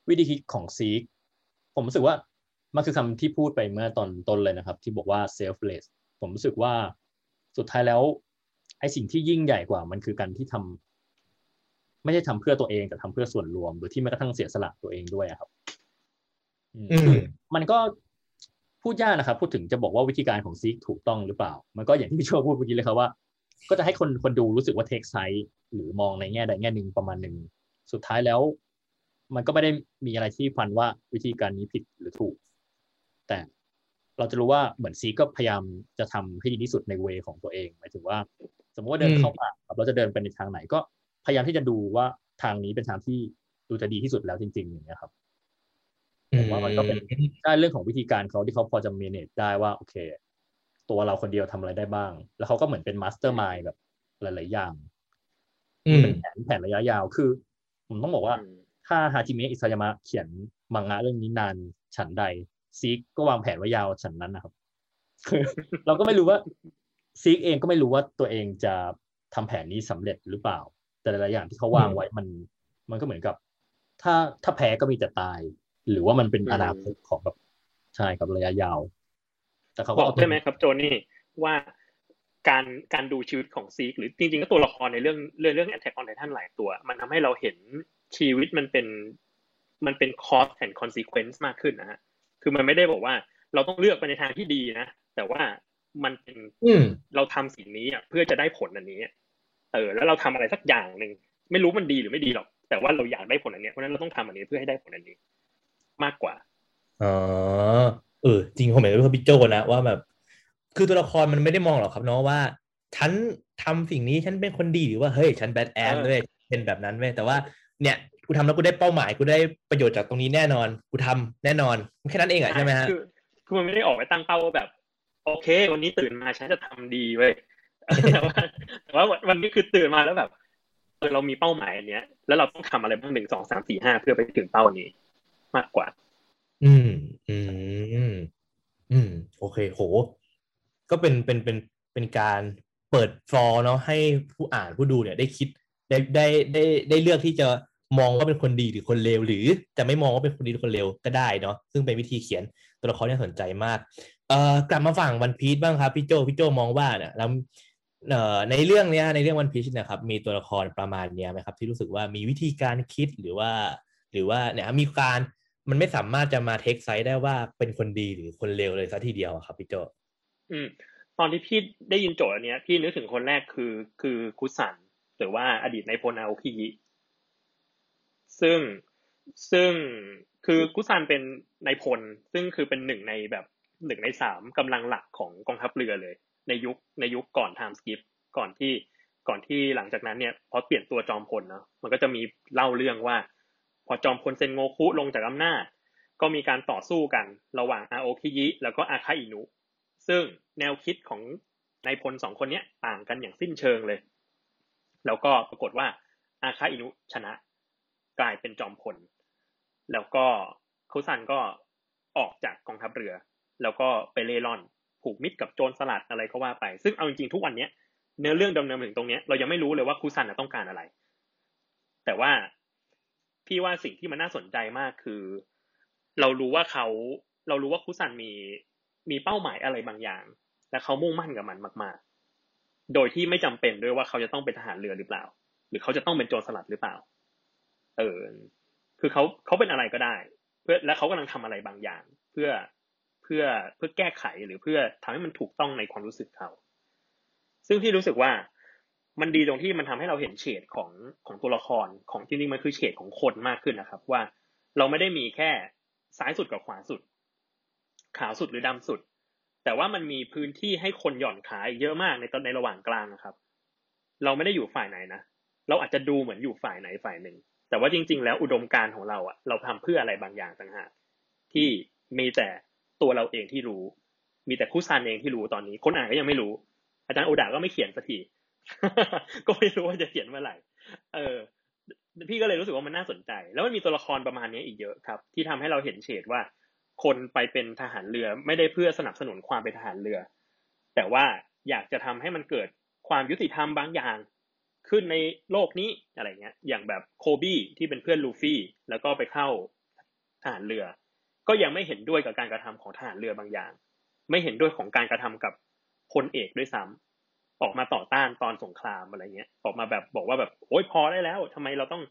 วิธีคิดของซีกผมรู้สึกว่ามันคือคำที่พูดไปเมื่อตอนต้นเลยนะครับที่บอกว่า selfless ผมรู้สึกว่าสุดท้ายแล้วไอ้สิ่งที่ยิ่งใหญ่กว่ามันคือการที่ทำไม่ใช่ทำเพื่อตัวเองแต่ทำเพื่อส่วนรวมโดยที่ไม่กระทั่งเสียสละตัวเองด้วยครับมันก็พูดยากนะครับพูดถึงจะบอกว่าวิธีการของซีกถูกต้องหรือเปล่ามันก็อย่างที่พี่โชว์พูดเมื่อกี้เลยครับว่าก็จะให้คนคนดูรู้สึกว่าเทคไซส์หรือมองในแง่ใดแง่หนึ่งประมาณหนึ่งสุดท้ายแล้วมันก็ไม่ได้มีอะไรที่พันว่าวิธีการนี้ผิดหรือถูกแต่เราจะรู้ว่าเหมือนซีก็พยายามจะทำให้ดีที่สุดในเวของตัวเองหมายถึงว่าสมมติว่าเดินเข้าป่าเราจะเดินไปในทางไหนก็พยายามที่จะดูว่าทางนี้เป็นทางที่ดูจะดีที่สุดแล้วจริงๆอย่างเงี้ยครับผมว่ามันก็เป็นได้เรื่องของวิธีการเขาที่เขาพอจะ manage ได้ว่าโอเคตัวเราคนเดียวทำอะไรได้บ้างแล้วเขาก็เหมือนเป็น mastermind แบบหลายๆอย่างเป็นแผนแผนระยะยาวคือผมต้องบอกว่าถ้าฮาจิเมะอิซายามะเขียนมังงะเรื่องนี้นานฉันใดซีกก็วางแผนไว้ยาวฉันนั้นนะครับ เราก็ไม่รู้ว่าซีกเองก็ไม่รู้ว่าตัวเองจะทำแผนนี้สำเร็จหรือเปล่าแต่หลายๆอย่างที่เขาวางไว้มันมันก็เหมือนกับถ้าถ้าแพ้ก็มีแต่ตายหรือว่ามันเป็นอนาคตของแบบใช่ครับระยะยาวแต่เขาบอกใช่ไหมครับโจนี่ว่าการการดูชีวิตของซีกหรือจริงๆก็ตัวละครในเรื่องเรื่องเรื่อง Attack on Titan หลายตัวมันทำให้เราเห็นชีวิตมันเป็นมันเป็น cost and consequence มากขึ้นนะฮะคือมันไม่ได้บอกว่าเราต้องเลือกไปในทางที่ดีนะแต่ว่ามันเป็นเราทำสิ่งนี้เพื่อจะได้ผลอันนี้เออแล้วเราทำอะไรสักอย่างนึงไม่รู้มันดีหรือไม่ดีหรอกแต่ว่าเราอยากได้ผลอันนี้เพราะนั้นเราต้องทำอันนี้เพื่อให้ได้ผลอันนี้มากกว่าอ๋อเออจริงผมเห็นด้วยพี่โจนะว่าแบบคือตัวละครมันไม่ได้มองหรอกครับเนาะว่าฉันทำสิ่งนี้ฉันเป็นคนดีหรือว่าเฮ้ยฉันแบดแอนด์ด้วยเป็นแบบนั้นเว้ยแต่ว่าเนี่ยกูทำแล้วกูได้เป้าหมายกูได้ประโยชน์จากตรงนี้แน่นอนกูทำแน่นอนแค่นั้นเองอ่ะใช่ไหมฮะคือคือมันไม่ได้ออกไปตั้งเป้าแบบโอเควันนี้ตื่นมาฉันจะทำดีเว้ย แต่ว่าแต่ว่าวันนี้คือตื่นมาแล้วแบบเออเรามีเป้าหมายอันเนี้ยแล้วเราต้องทำอะไรบ้างหนึ่งสองสามสี่ห้าเพื่อไปถึงเป้านี้มากกว่าอืมอืมอืมโอเคโหก็เป็นเป็นเป็นเป็นการเปิดฟลอร์เนาะให้ผู้อ่านผู้ดูเนี่ยได้คิดได้ได้ได้ได้เลือกที่จะมองว่าเป็นคนดีหรือคนเลวหรือจะไม่มองว่าเป็นคนดีหรือคนเลวก็ได้เนาะซึ่งเป็นวิธีเขียนตัวละครเนี่ยสนใจมากเอ่อกลับมาฝั่งวันพีซบ้างครับพี่โจพี่โจมองว่าเนี่ยแล้วเอ่อในเรื่องเนี้ยในเรื่องวันพีซนะครับมีตัวละครประมาณเนี้ยไหมครับที่รู้สึกว่ามีวิธีการคิดหรือว่าหรือว่าเนี่ยมีการมันไม่สามารถจะมาเทคไซด์ได้ว่าเป็นคนดีหรือคนเลวเลยซะทีเดียวครับพี่โจอืมตอนที่พี่ได้ยินโจทย์อันเนี้ยพี่นึกถึงคนแรกคือคือคุซันหรือว่าอดีตนายพลอาโอคิซึ่งซึ่งคือคุซันเป็นนายพลซึ่งคือเป็นหนึ่งในแบบหนึ่งในสามกำลังหลักของกองทัพเรือเลยในยุคในยุคก่อนไทม์สกิปก่อนที่ก่อนที่หลังจากนั้นเนี่ยพอเปลี่ยนตัวจอมพลเนาะมันก็จะมีเล่าเรื่องว่าพอจอมพลเซนโงคุลงจากอำนาจก็มีการต่อสู้กันระหว่างอาโอคิยิแล้วก็อาคาอินุซึ่งแนวคิดของนายพลสองคนนี้ต่างกันอย่างสิ้นเชิงเลยแล้วก็ปรากฏว่าอาคาอินุชนะกลายเป็นจอมพลแล้วก็คุซันก็ออกจากกองทัพเรือแล้วก็ไปเล่ร่อนผูกมิตรกับโจรสลัดอะไรก็ว่าไปซึ่งเอาจริงๆทุกวันนี้เนื้อเรื่องดำเนินถึงตรงนี้เรายังไม่รู้เลยว่าคุซันต้องการอะไรแต่ว่าพี่ว่าสิ่งที่มันน่าสนใจมากคือเรารู้ว่าเขาเรารู้ว่าคุซันมีมีเป้าหมายอะไรบางอย่างและเขามุ่งมั่นกับมันมากๆโดยที่ไม่จำเป็นด้วยว่าเขาจะต้องเป็นทหารเรือหรือเปล่าหรือเขาจะต้องเป็นโจรสลัดหรือเปล่าเออคือเขาเขาเป็นอะไรก็ได้เพื่อและเขากำลังทำอะไรบางอย่างเพื่อเพื่อเพื่อแก้ไขหรือเพื่อทำให้มันถูกต้องในความรู้สึกเขาซึ่งพี่รู้สึกว่ามันดีตรงที่มันทำให้เราเห็นเฉดของของตัวละครของจริงๆมันคือเฉดของคนมากขึ้นนะครับว่าเราไม่ได้มีแค่ซ้ายสุดกับขวาสุดขาวสุดหรือดำสุดแต่ว่ามันมีพื้นที่ให้คนหย่อนขาเยอะมากในตอนในระหว่างกลางนะครับเราไม่ได้อยู่ฝ่ายไหนนะเราอาจจะดูเหมือนอยู่ฝ่ายไหนฝ่ายหนึ่งแต่ว่าจริงๆแล้วอุดมการณ์ของเราอ่ะเราทำเพื่ออะไรบางอย่างต่างหากที่มีแต่ตัวเราเองที่รู้มีแต่คุซันเองที่รู้ตอนนี้คนอ่านก็ยังไม่รู้อาจารย์โอดะก็ไม่เขียนสักทีก็ไม่รู้ว่าจะเขียนเมื่อไหร่เออพี่ก็เลยรู้สึกว่ามันน่าสนใจแล้วมันมีตัวละครประมาณนี้อีกเยอะครับที่ทำให้เราเห็นเฉดว่าคนไปเป็นทหารเรือไม่ได้เพื่อสนับสนุนความเป็นทหารเรือแต่ว่าอยากจะทำให้มันเกิดความยุติธรรมบางอย่าง ขึ้นในโลกนี้อะไรเงี้ยอย่างแบบโคบี้ที่เป็นเพื่อนลูฟี่แล้วก็ไปเข้าทหารเรือก็ยังไม่เห็นด้วยกับการกระทำของทหารเรือบางอย่างไม่เห็นด้วยของการกระทำกับพลเอกด้วยซ้ำออกมาต่อต้านตอนสงครามอะไรเงี้ยออกมาแบบบอกว่าแบบโอ๊ยพอได้แล้วทำไมเราต้อง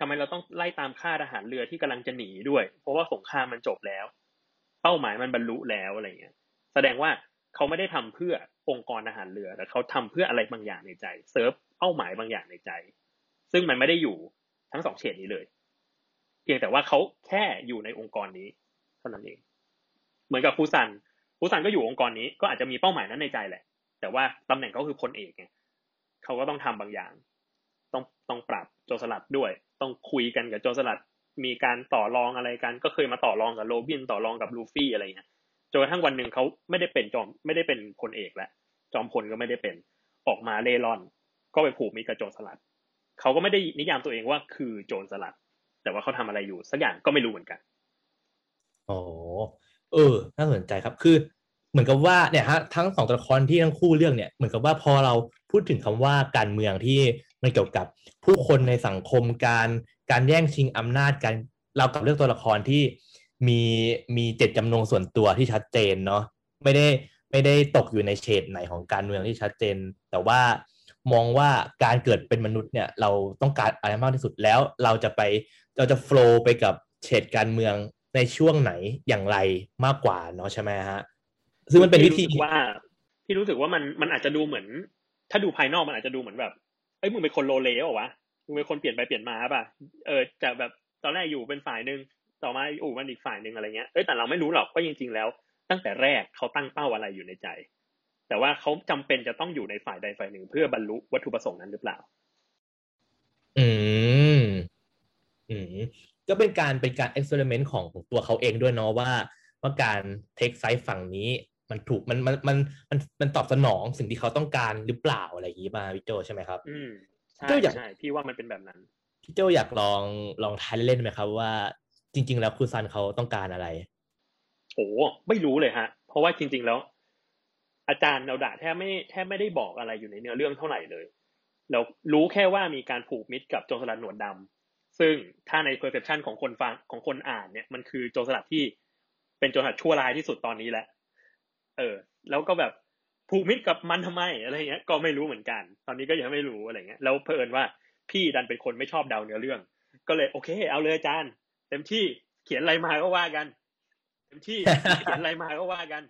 ทำไมเราต้องไล่ตามฆ่าทหารเรือที่กำลังจะหนีด้วยเพราะว่าสงครามมันจบแล้วเป้าหมายมันบรรลุแล้วอะไรเงี้ยแสดงว่าเขาไม่ได้ทำเพื่อองค์กรทหารเรือแต่เขาทำเพื่ออะไรบางอย่างในใจเซิร์ฟเป้าหมายบางอย่างในใจซึ่งมันไม่ได้อยู่ทั้งสองเฉดนี้เลยเพียงแต่ว่าเขาแค่อยู่ในองค์กรนี้เท่านั้นเองเหมือนกับฟูซันฟูซันก็อยู่องค์กรนี้ก็อาจจะมีเป้าหมายนั้นในใจแหละแต่ว่าตำแหน่งเขาคือพลเอกไงเขาก็ต้องทำบางอย่างต้องต้องปรับโจรสลัดด้วยต้องคุยกันกับโจรสลัดมีการต่อรองอะไรกันก็เคยมาต่อรองกับโรบินต่อรองกับลูฟี่อะไรเงี้ยจนกระทั่งวันหนึ่งเขาไม่ได้เป็นจอมไม่ได้เป็นพลเอกแล้วจอมพลก็ไม่ได้เป็นออกมาเร่ร่อนก็ไปผูกมิตรกับโจรสลัดเขาก็ไม่ได้นิยามตัวเองว่าคือโจรสลัดแต่ว่าเขาทำอะไรอยู่สักอย่างก็ไม่รู้เหมือนกันอ๋อเออน่าสนใจครับคือเหมือนกับว่าเนี่ยฮะทั้งสองตัวละครที่ทั้งคู่เรื่องเนี่ยเหมือนกับว่าพอเราพูดถึงคำว่าการเมืองที่มันเกี่ยวกับผู้คนในสังคมการการแย่งชิงอำนาจกันเรากับเรื่องตัวละครที่มีมีเจตจำนงส่วนตัวที่ชัดเจนเนาะไม่ได้ไม่ได้ตกอยู่ในเฉดไหนของการเมืองที่ชัดเจนแต่ว่ามองว่าการเกิดเป็นมนุษย์เนี่ยเราต้องการอะไรมากที่สุดแล้วเราจะไปเราจะโฟลว์ไปกับเฉดการเมืองในช่วงไหนอย่างไรมากกว่าเนาะใช่ไหมฮะซึ่งมันเป็นวิธีว่าพี่รู้สึกว่ามันมันอาจจะดูเหมือนถ้าดูภายนอกมันอาจจะดูเหมือนแบบเอ้ยมึงเป็นคนโลเลเหรอวะมึงเป็นคนเปลี่ยนไปเปลี่ยนมาป่ะเออจะแบบตอนแรกอยู่เป็นฝ่ายนึงต่อมาอู่มันอีกฝ่ายนึงอะไรเงี้ยเอ้ยแต่เราไม่รู้หรอกว่าจริงๆแล้วตั้งแต่แรกเขาตั้งเป้าอะไรอยู่ในใจแต่ว่าเขาจำเป็นจะต้องอยู่ในฝ่ายใดฝ่ายหนึ่งเพื่อบรรลุวัตถุประสงค์นั้นหรือเปล่าอืมอืมก็เป็นการเป็นการเอ็กซ์เพร์เมนต์ของของตัวเขาเองด้วยเนาะว่าว่าการเทคไซส์ฝั่งนี้มันถูกมันมันมันมันมันตอบสนองสิ่งที่เขาต้องการหรือเปล่าอะไรอย่างนี้มาพี่โจใช่ไหมครับอืมใช่ใช่พี่ว่ามันเป็นแบบนั้นพี่โจอยากลองลองทายเล่นไหมครับว่าจริงๆแล้วคุณซันเขาต้องการอะไรโอ้ไม่รู้เลยฮะเพราะว่าจริงๆแล้วอาจารย์เราด่าแทบไม่แทบไม่ได้บอกอะไรอยู่ในเนื้อเรื่องเท่าไหร่เลยเรารู้แค่ว่ามีการผูกมิตรกับโจรสลัดหนวดดำซึ่งถ้าในเพอร์เซพชันของคนฟังของคนอ่านเนี่ยมันคือโจรสลัดที่เป็นโจรสลัดชั่วร้ายที่สุดตอนนี้แหละเออแล้วก็แบบผูกมิตรกับมันทำไมอะไรเงี้ยก็ไม่รู้เหมือนกันตอนนี้ก็ยังไม่รู้อะไรเงี้ยแล้วเผอิญว่าพี่ดันเป็นคนไม่ชอบเดาเนื้อเรื่องก็เลยโอเคเอาเลยอาจารย์เต็มที่เขียนอะไรมาก็ว่ากันเต็มที่เขียนอะไรมาก็ว่ากัน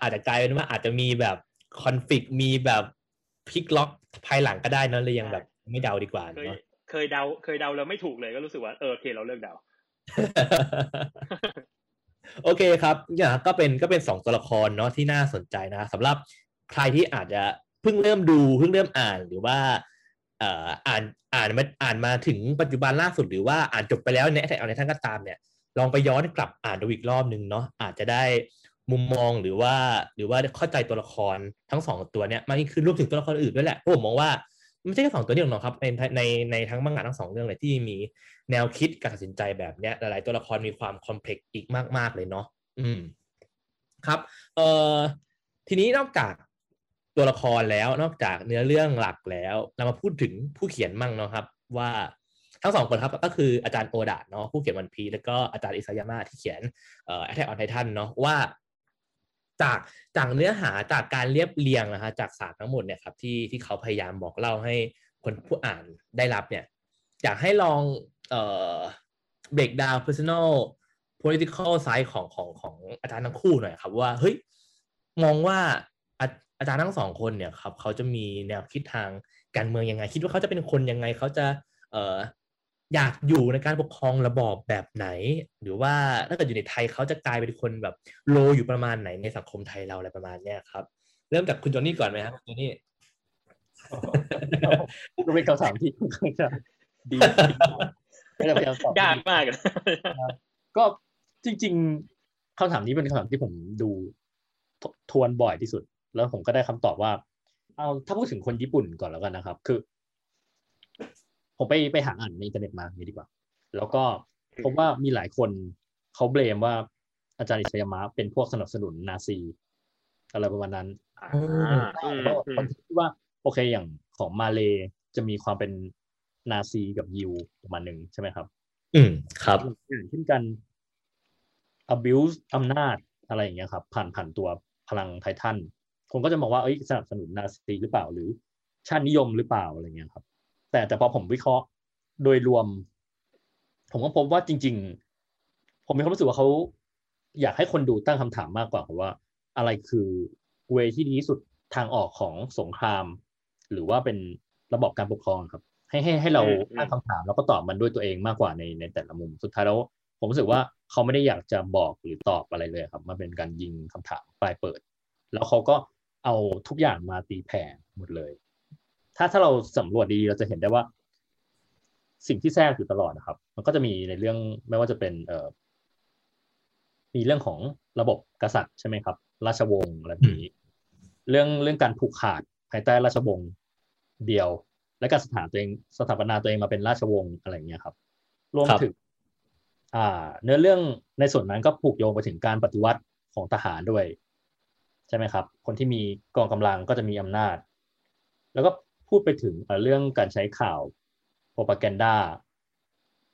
อาจจะกลายเป็นว่าอาจจะมีแบบคอนฟลิกต์มีแบบพลิกล็อกภายหลังก็ได้นะเลยยังแบบไม่เดาดีกว่าเนาะเคยเดาเคยเดาแล้วไม่ถูกเลยก็รู้สึกว่าเออโอเคเราเลิกเดาโอเคครับเนี่ยก็เป็นก็เป็นสองตัวละครเนาะที่น่าสนใจนะสำหรับใครที่อาจจะเพิ่งเริ่มดูเพิ่งเริ่มอ่านหรือว่าเอ่ออ่านอ่านมาอ่านมาถึงปัจจุบันล่าสุดหรือว่าอ่านจบไปแล้วในแถวในท่านก็ตามเนี่ยลองไปย้อนกลับอ่านดูอีกรอบนึงเนาะอาจจะได้มุมมองหรือว่าหรือว่าเข้าใจตัวละครทั้งสองตัวเนี่ยมากยิ่งขึ้นรวมถึงตัวละครอื่นด้วยแหละผมมองว่าไม่ใช่แค่สองตัวนี้หรอกครับในในในทั้งมังงะทั้งสองเรื่องเลยที่มีแนวคิดการตัดสินใจแบบเนี้ยหลายๆตัวละครมีความคอมเพล็กซ์อีกมากๆเลยเนาะอืมครับเอ่อทีนี้นอกจากตัวละครแล้วนอกจากเนื้อเรื่องหลักแล้วเรามาพูดถึงผู้เขียนมั่งเนาะครับว่าทั้งสองคนครับก็คืออาจารย์โอดะเนาะผู้เขียนวันพีซแล้วก็อาจารย์อิซายามะที่เขียนเอ่อ Attack on Titan เนาะว่าจากจากเนื้อหาจากการเรียบเรียงนะฮะจากศาสตร์ทั้งหมดเนี่ยครับที่ที่เขาพยายามบอกเล่าให้คนผู้อ่านได้รับเนี่ยอยากให้ลองเอ่อ break down personal political side ของของของอาจารย์ทั้งคู่หน่อยครับว่าเฮ้ยมองว่าอาจารย์ทั้งสองคนเนี่ยครับเขาจะมีแนวคิดทางการเมืองยังไงคิดว่าเขาจะเป็นคนยังไงเขาจะเอ่ออยากอยู่ในการปกครองระบอบแบบไหนหรือว่าถ้าเกิดอยู่ในไทยเขาจะกลายเป็นคนแบบโลอยู่ประมาณไหนในสังคมไทยเราอะไรประมาณเนี้ยครับเริ่มจากคุณจอห์นนี่ก่อนไหมครับจอห์นนี่ก็เป็นคำถามที่ค่อนข้างดีไม่ได้พยายามตอบยากมากก็จริงๆคำถามนี้เป็นคำถามที่ผมดูทวนบ่อยที่สุดแล้วผมก็ได้คำตอบว่าเอาถ้าพูดถึงคนญี่ปุ่นก่อนแล้วกันนะครับคือผมไปไปหาอ่านในอินเทอร์เน็ตมาอย่างนี้ดีกว่าแล้วก็พบว่ามีหลายคนเขาเบลมว่าอาจารย์อิซายามะเป็นพวกสนับสนุนนาซีอะไรประมาณนั้นอ่าแล้วคนที่ว่าโอเคอย่าง ของมาเลจะมีความเป็นนาซีกับยิวประมาณนึงใช่ไหมครับอืมครับเช่นกัน abuse อำนาจอะไรอย่างเงี้ยครับผ่านผ่านตัวพลังไททันคนก็จะมองว่าเอ้ยสนับสนุนนาซีหรือเปล่าหรือชาตินิยมหรือเปล่าอะไรเงี้ยครับแต่แต่พอผมวิเคราะห์โดยรวมผมก็พบว่าจริงๆผมมีความรู้สึกว่าเขาอยากให้คนดูตั้งคำถามมากกว่าว่าอะไรคือเวที่ดีที่สุดทางออกของสงครามหรือว่าเป็นระบบการปกครองครับให้ให้ให้เราตั้งคำถามแล้วก็ตอบมันด้วยตัวเองมากกว่าในในแต่ละมุมสุดท้ายแล้วผมรู้สึกว่าเขาไม่ได้อยากจะบอกหรือตอบอะไรเลยครับมันเป็นการยิงคำถามปลายเปิดแล้วเขาก็เอาทุกอย่างมาตีแผ่หมดเลยถ้าถ้าเราสำรวจดีเราจะเห็นได้ว่าสิ่งที่แทรกอยู่ตลอดนะครับมันก็จะมีในเรื่องไม่ว่าจะเป็นเอ่อมีเรื่องของระบบกษัตริย์ใช่ไหมครับราชวงศ์อะไรแบบนี้เรื่องเรื่องการผูกขาดภายใต้ราชวงศ์เดียวและการสถาปนาตัวเองสถาปนาตัวเองมาเป็นราชวงศ์อะไรอย่างเงี้ยครับรวมถึงอ่าเนื้อเรื่องในส่วนนั้นก็ผูกโยงไปถึงการปฏิวัติของทหารด้วยใช่ไหมครับคนที่มีกองกำลังก็จะมีอำนาจแล้วก็พูดไปถึงเรื่องการใช้ข่าวโพปาแกนดา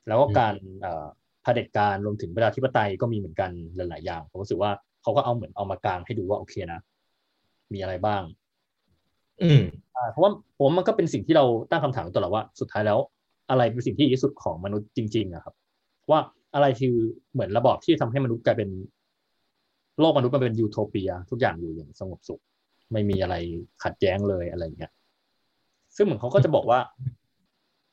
แล้วก็การเผด็จการรวมถึงประชาธิปไตยก็มีเหมือนกันหลายๆอย่างผมรู้สึกว่าเขาก็เอาเหมือนเอามากางให้ดูว่าโอเคนะมีอะไรบ้างอืมเพราะว่าผมมันก็เป็นสิ่งที่เราตั้งคำถามตลอดว่าสุดท้ายแล้วอะไรเป็นสิ่งที่ดีที่สุดของมนุษย์จริงๆอะครับว่าอะไรคือเหมือนระบอบที่ทำให้มนุษย์กลายเป็นโลกมนุษย์มันเป็นยูโทเปียทุกอย่างอยู่อย่างสงบสุขไม่มีอะไรขัดแย้งเลยอะไรอย่างเงี้ยซึ่งเหมือนเขาก็จะบอกว่า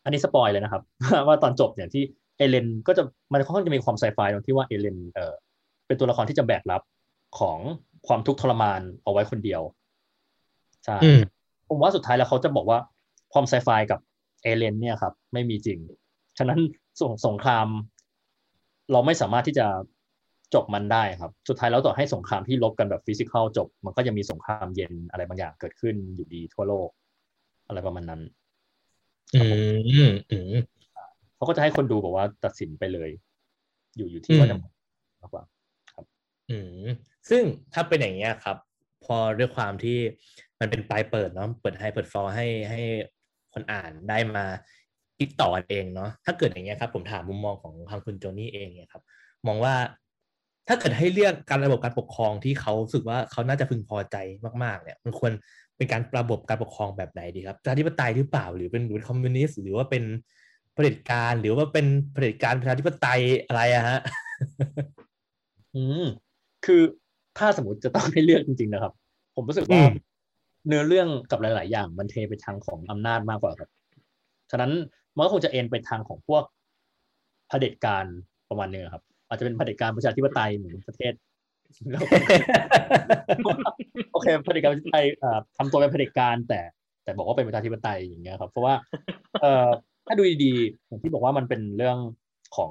อันนี้สปอยเลยนะครับว่าตอนจบเนี่ยที่เอเลนก็จะมันค่อนข้างจะมีความไซไฟตรงที่ว่าเอเลนเอ่อเป็นตัวละครที่จะแบกรับของความทุกข์ทรมานเอาไว้คนเดียวใช่ผมว่าสุดท้ายแล้วเขาจะบอกว่าความไซไฟกับเอเลนเนี่ยครับไม่มีจริงฉะนั้นสงครามเราไม่สามารถที่จะจบมันได้ครับสุดท้ายแล้วต่อให้สงครามที่ลบกันแบบฟิสิกอลจบมันก็ยังมีสงครามเย็นอะไรบางอย่างเกิดขึ้นอยู่ดีทั่วโลกอะไรประมาณนั้นอืมอืมเขาก็จะให้คนดูบอกว่าตัดสินไปเลยอยู่อยู่ที่ว่าจะมากกว่าครับอืมซึ่งถ้าเป็นอย่างเงี้ยครับพอด้วยความที่มันเป็นปลายเปิดเนาะเปิดให้เปิดฟอร์ให้ให้คนอ่านได้มาคิดต่อเองเนาะถ้าเกิดอย่างเงี้ยครับผมถามมุมมองของทางคุณโจนี่เองเนี่ยครับมองว่าถ้าเกิดให้เลือกการระบบการปกครองที่เขารู้สึกว่าเขาน่าจะพึงพอใจมากๆเนี่ยมันควรเป็นการระบบการปกครองแบบไหนดีครับประชาธิปไตยหรือเปล่าหรือเป็นคอมมิวนิสต์หรือว่าเป็นเผด็จการหรือว่าเป็นเผด็จการประชาธิปไตยอะไรอะฮะอืมคือถ้าสมมติจะต้องให้เลือกจริงๆนะครับผมรู้สึกว่าเนื้อเรื่องกับหลายๆอย่างมันเทไปทางของอำนาจมากกว่าครับฉะนั้นมันก็คงจะเอ็นไปทางของพวกเผด็จการประมาณนึงครับอาจจะเป็นเผด็จการประชาธิปไตยเหมือนประเทศโอเคเผด็จการประชาธิปไตยทำตัวเป็นเผด็จการแต่แต่บอกว่าเป็นประชาธิปไตยอย่างเงี้ยครับเพราะว่าถ้าดูดีๆอย่างที่บอกว่ามันเป็นเรื่องของ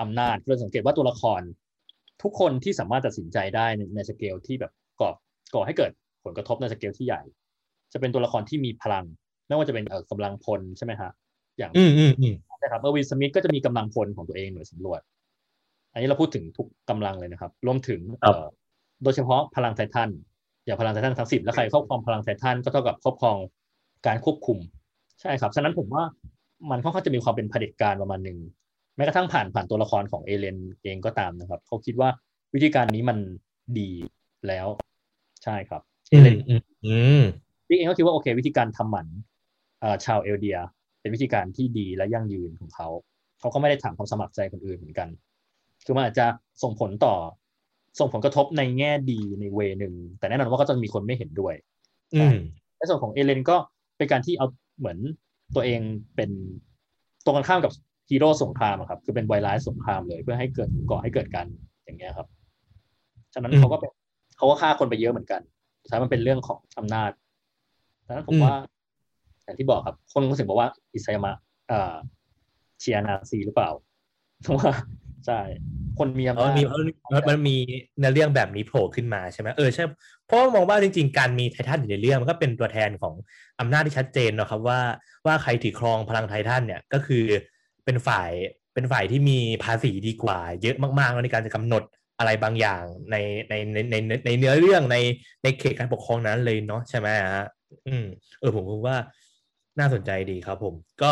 อำนาจเราสังเกตว่าตัวละครทุกคนที่สามารถตัดสินใจได้ในสเกลที่แบบก่อก่อให้เกิดผลกระทบในสเกลที่ใหญ่จะเป็นตัวละครที่มีพลังไม่ว่าจะเป็นกำลังพลใช่ไหมฮะอย่างนะครับเออวินสมิธก็จะมีกำลังพลของตัวเองหน่วยสำรวจอันนี้เราพูดถึงทุกกำลังเลยนะครับรวมถึงโดยเฉพาะพลังไททันอย่างพลังไททันทั้งสิบแล้วใครครอบครองพลังไททันก็เท่ากับครอบครองการควบคุมใช่ครับฉะนั้นผมว่ามันค่อนข้างจะมีความเป็นเผด็จการประมาณนึงแม้กระทั่งผ่านผ่านตัวละครของเอเลนเองก็ตามนะครับเขาคิดว่าวิธีการนี้มันดีแล้วใช่ครับเอเลนดิเองก็คิดว่าโอเควิธีการทำหมันชาวเอลเดียเป็นวิธีการที่ดีและยั่งยืนของเขาเขาก็ไม่ได้ถามความสมัครใจคนอื่นเหมือนกันคือมันอาจจะส่งผลต่อส่งผลกระทบในแง่ดีในเวนึงแต่แน่นอนว่าก็จะมีคนไม่เห็นด้วยในส่วนของเอเลนก็เป็นการที่เอาเหมือนตัวเองเป็นตรงกันข้ามกับฮีโร่สงครามครับคือเป็นไวรัสสงครามเลยเพื่อให้เกิดก่อให้เกิดกันอย่างเงี้ยครับฉะนั้นเขาก็เป็นเขาก็ฆ่าคนไปเยอะเหมือนกันใช่มันเป็นเรื่องของอำนาจฉะนั้นผมว่าอย่างที่บอกครับคนก็ถึงบอกว่าอิสยามะเชียร์นาซีหรือเปล่าเพราะว่าใช่คนมีอำนาจมันมีในเรื่องแบบนี้โผล่ขึ้นมาใช่ไหมเออใช่เพราะมองว่าจริงๆการมีไททันอยู่ในเรื่องมันก็เป็นตัวแทนของอำนาจที่ชัดเจนนะครับว่าว่าใครถือครองพลังไททันเนี่ยก็คือเป็นฝ่ายเป็นฝ่ายที่มีภาษีดีกว่าเยอะมากๆในการจะกำหนดอะไรบางอย่างในในในในในเนื้อเรื่องในในเขตการปกครองนั้นเลยเนาะใช่ไหมฮะอืมเออผมคิดว่า น่าสนใจดีครับผมก็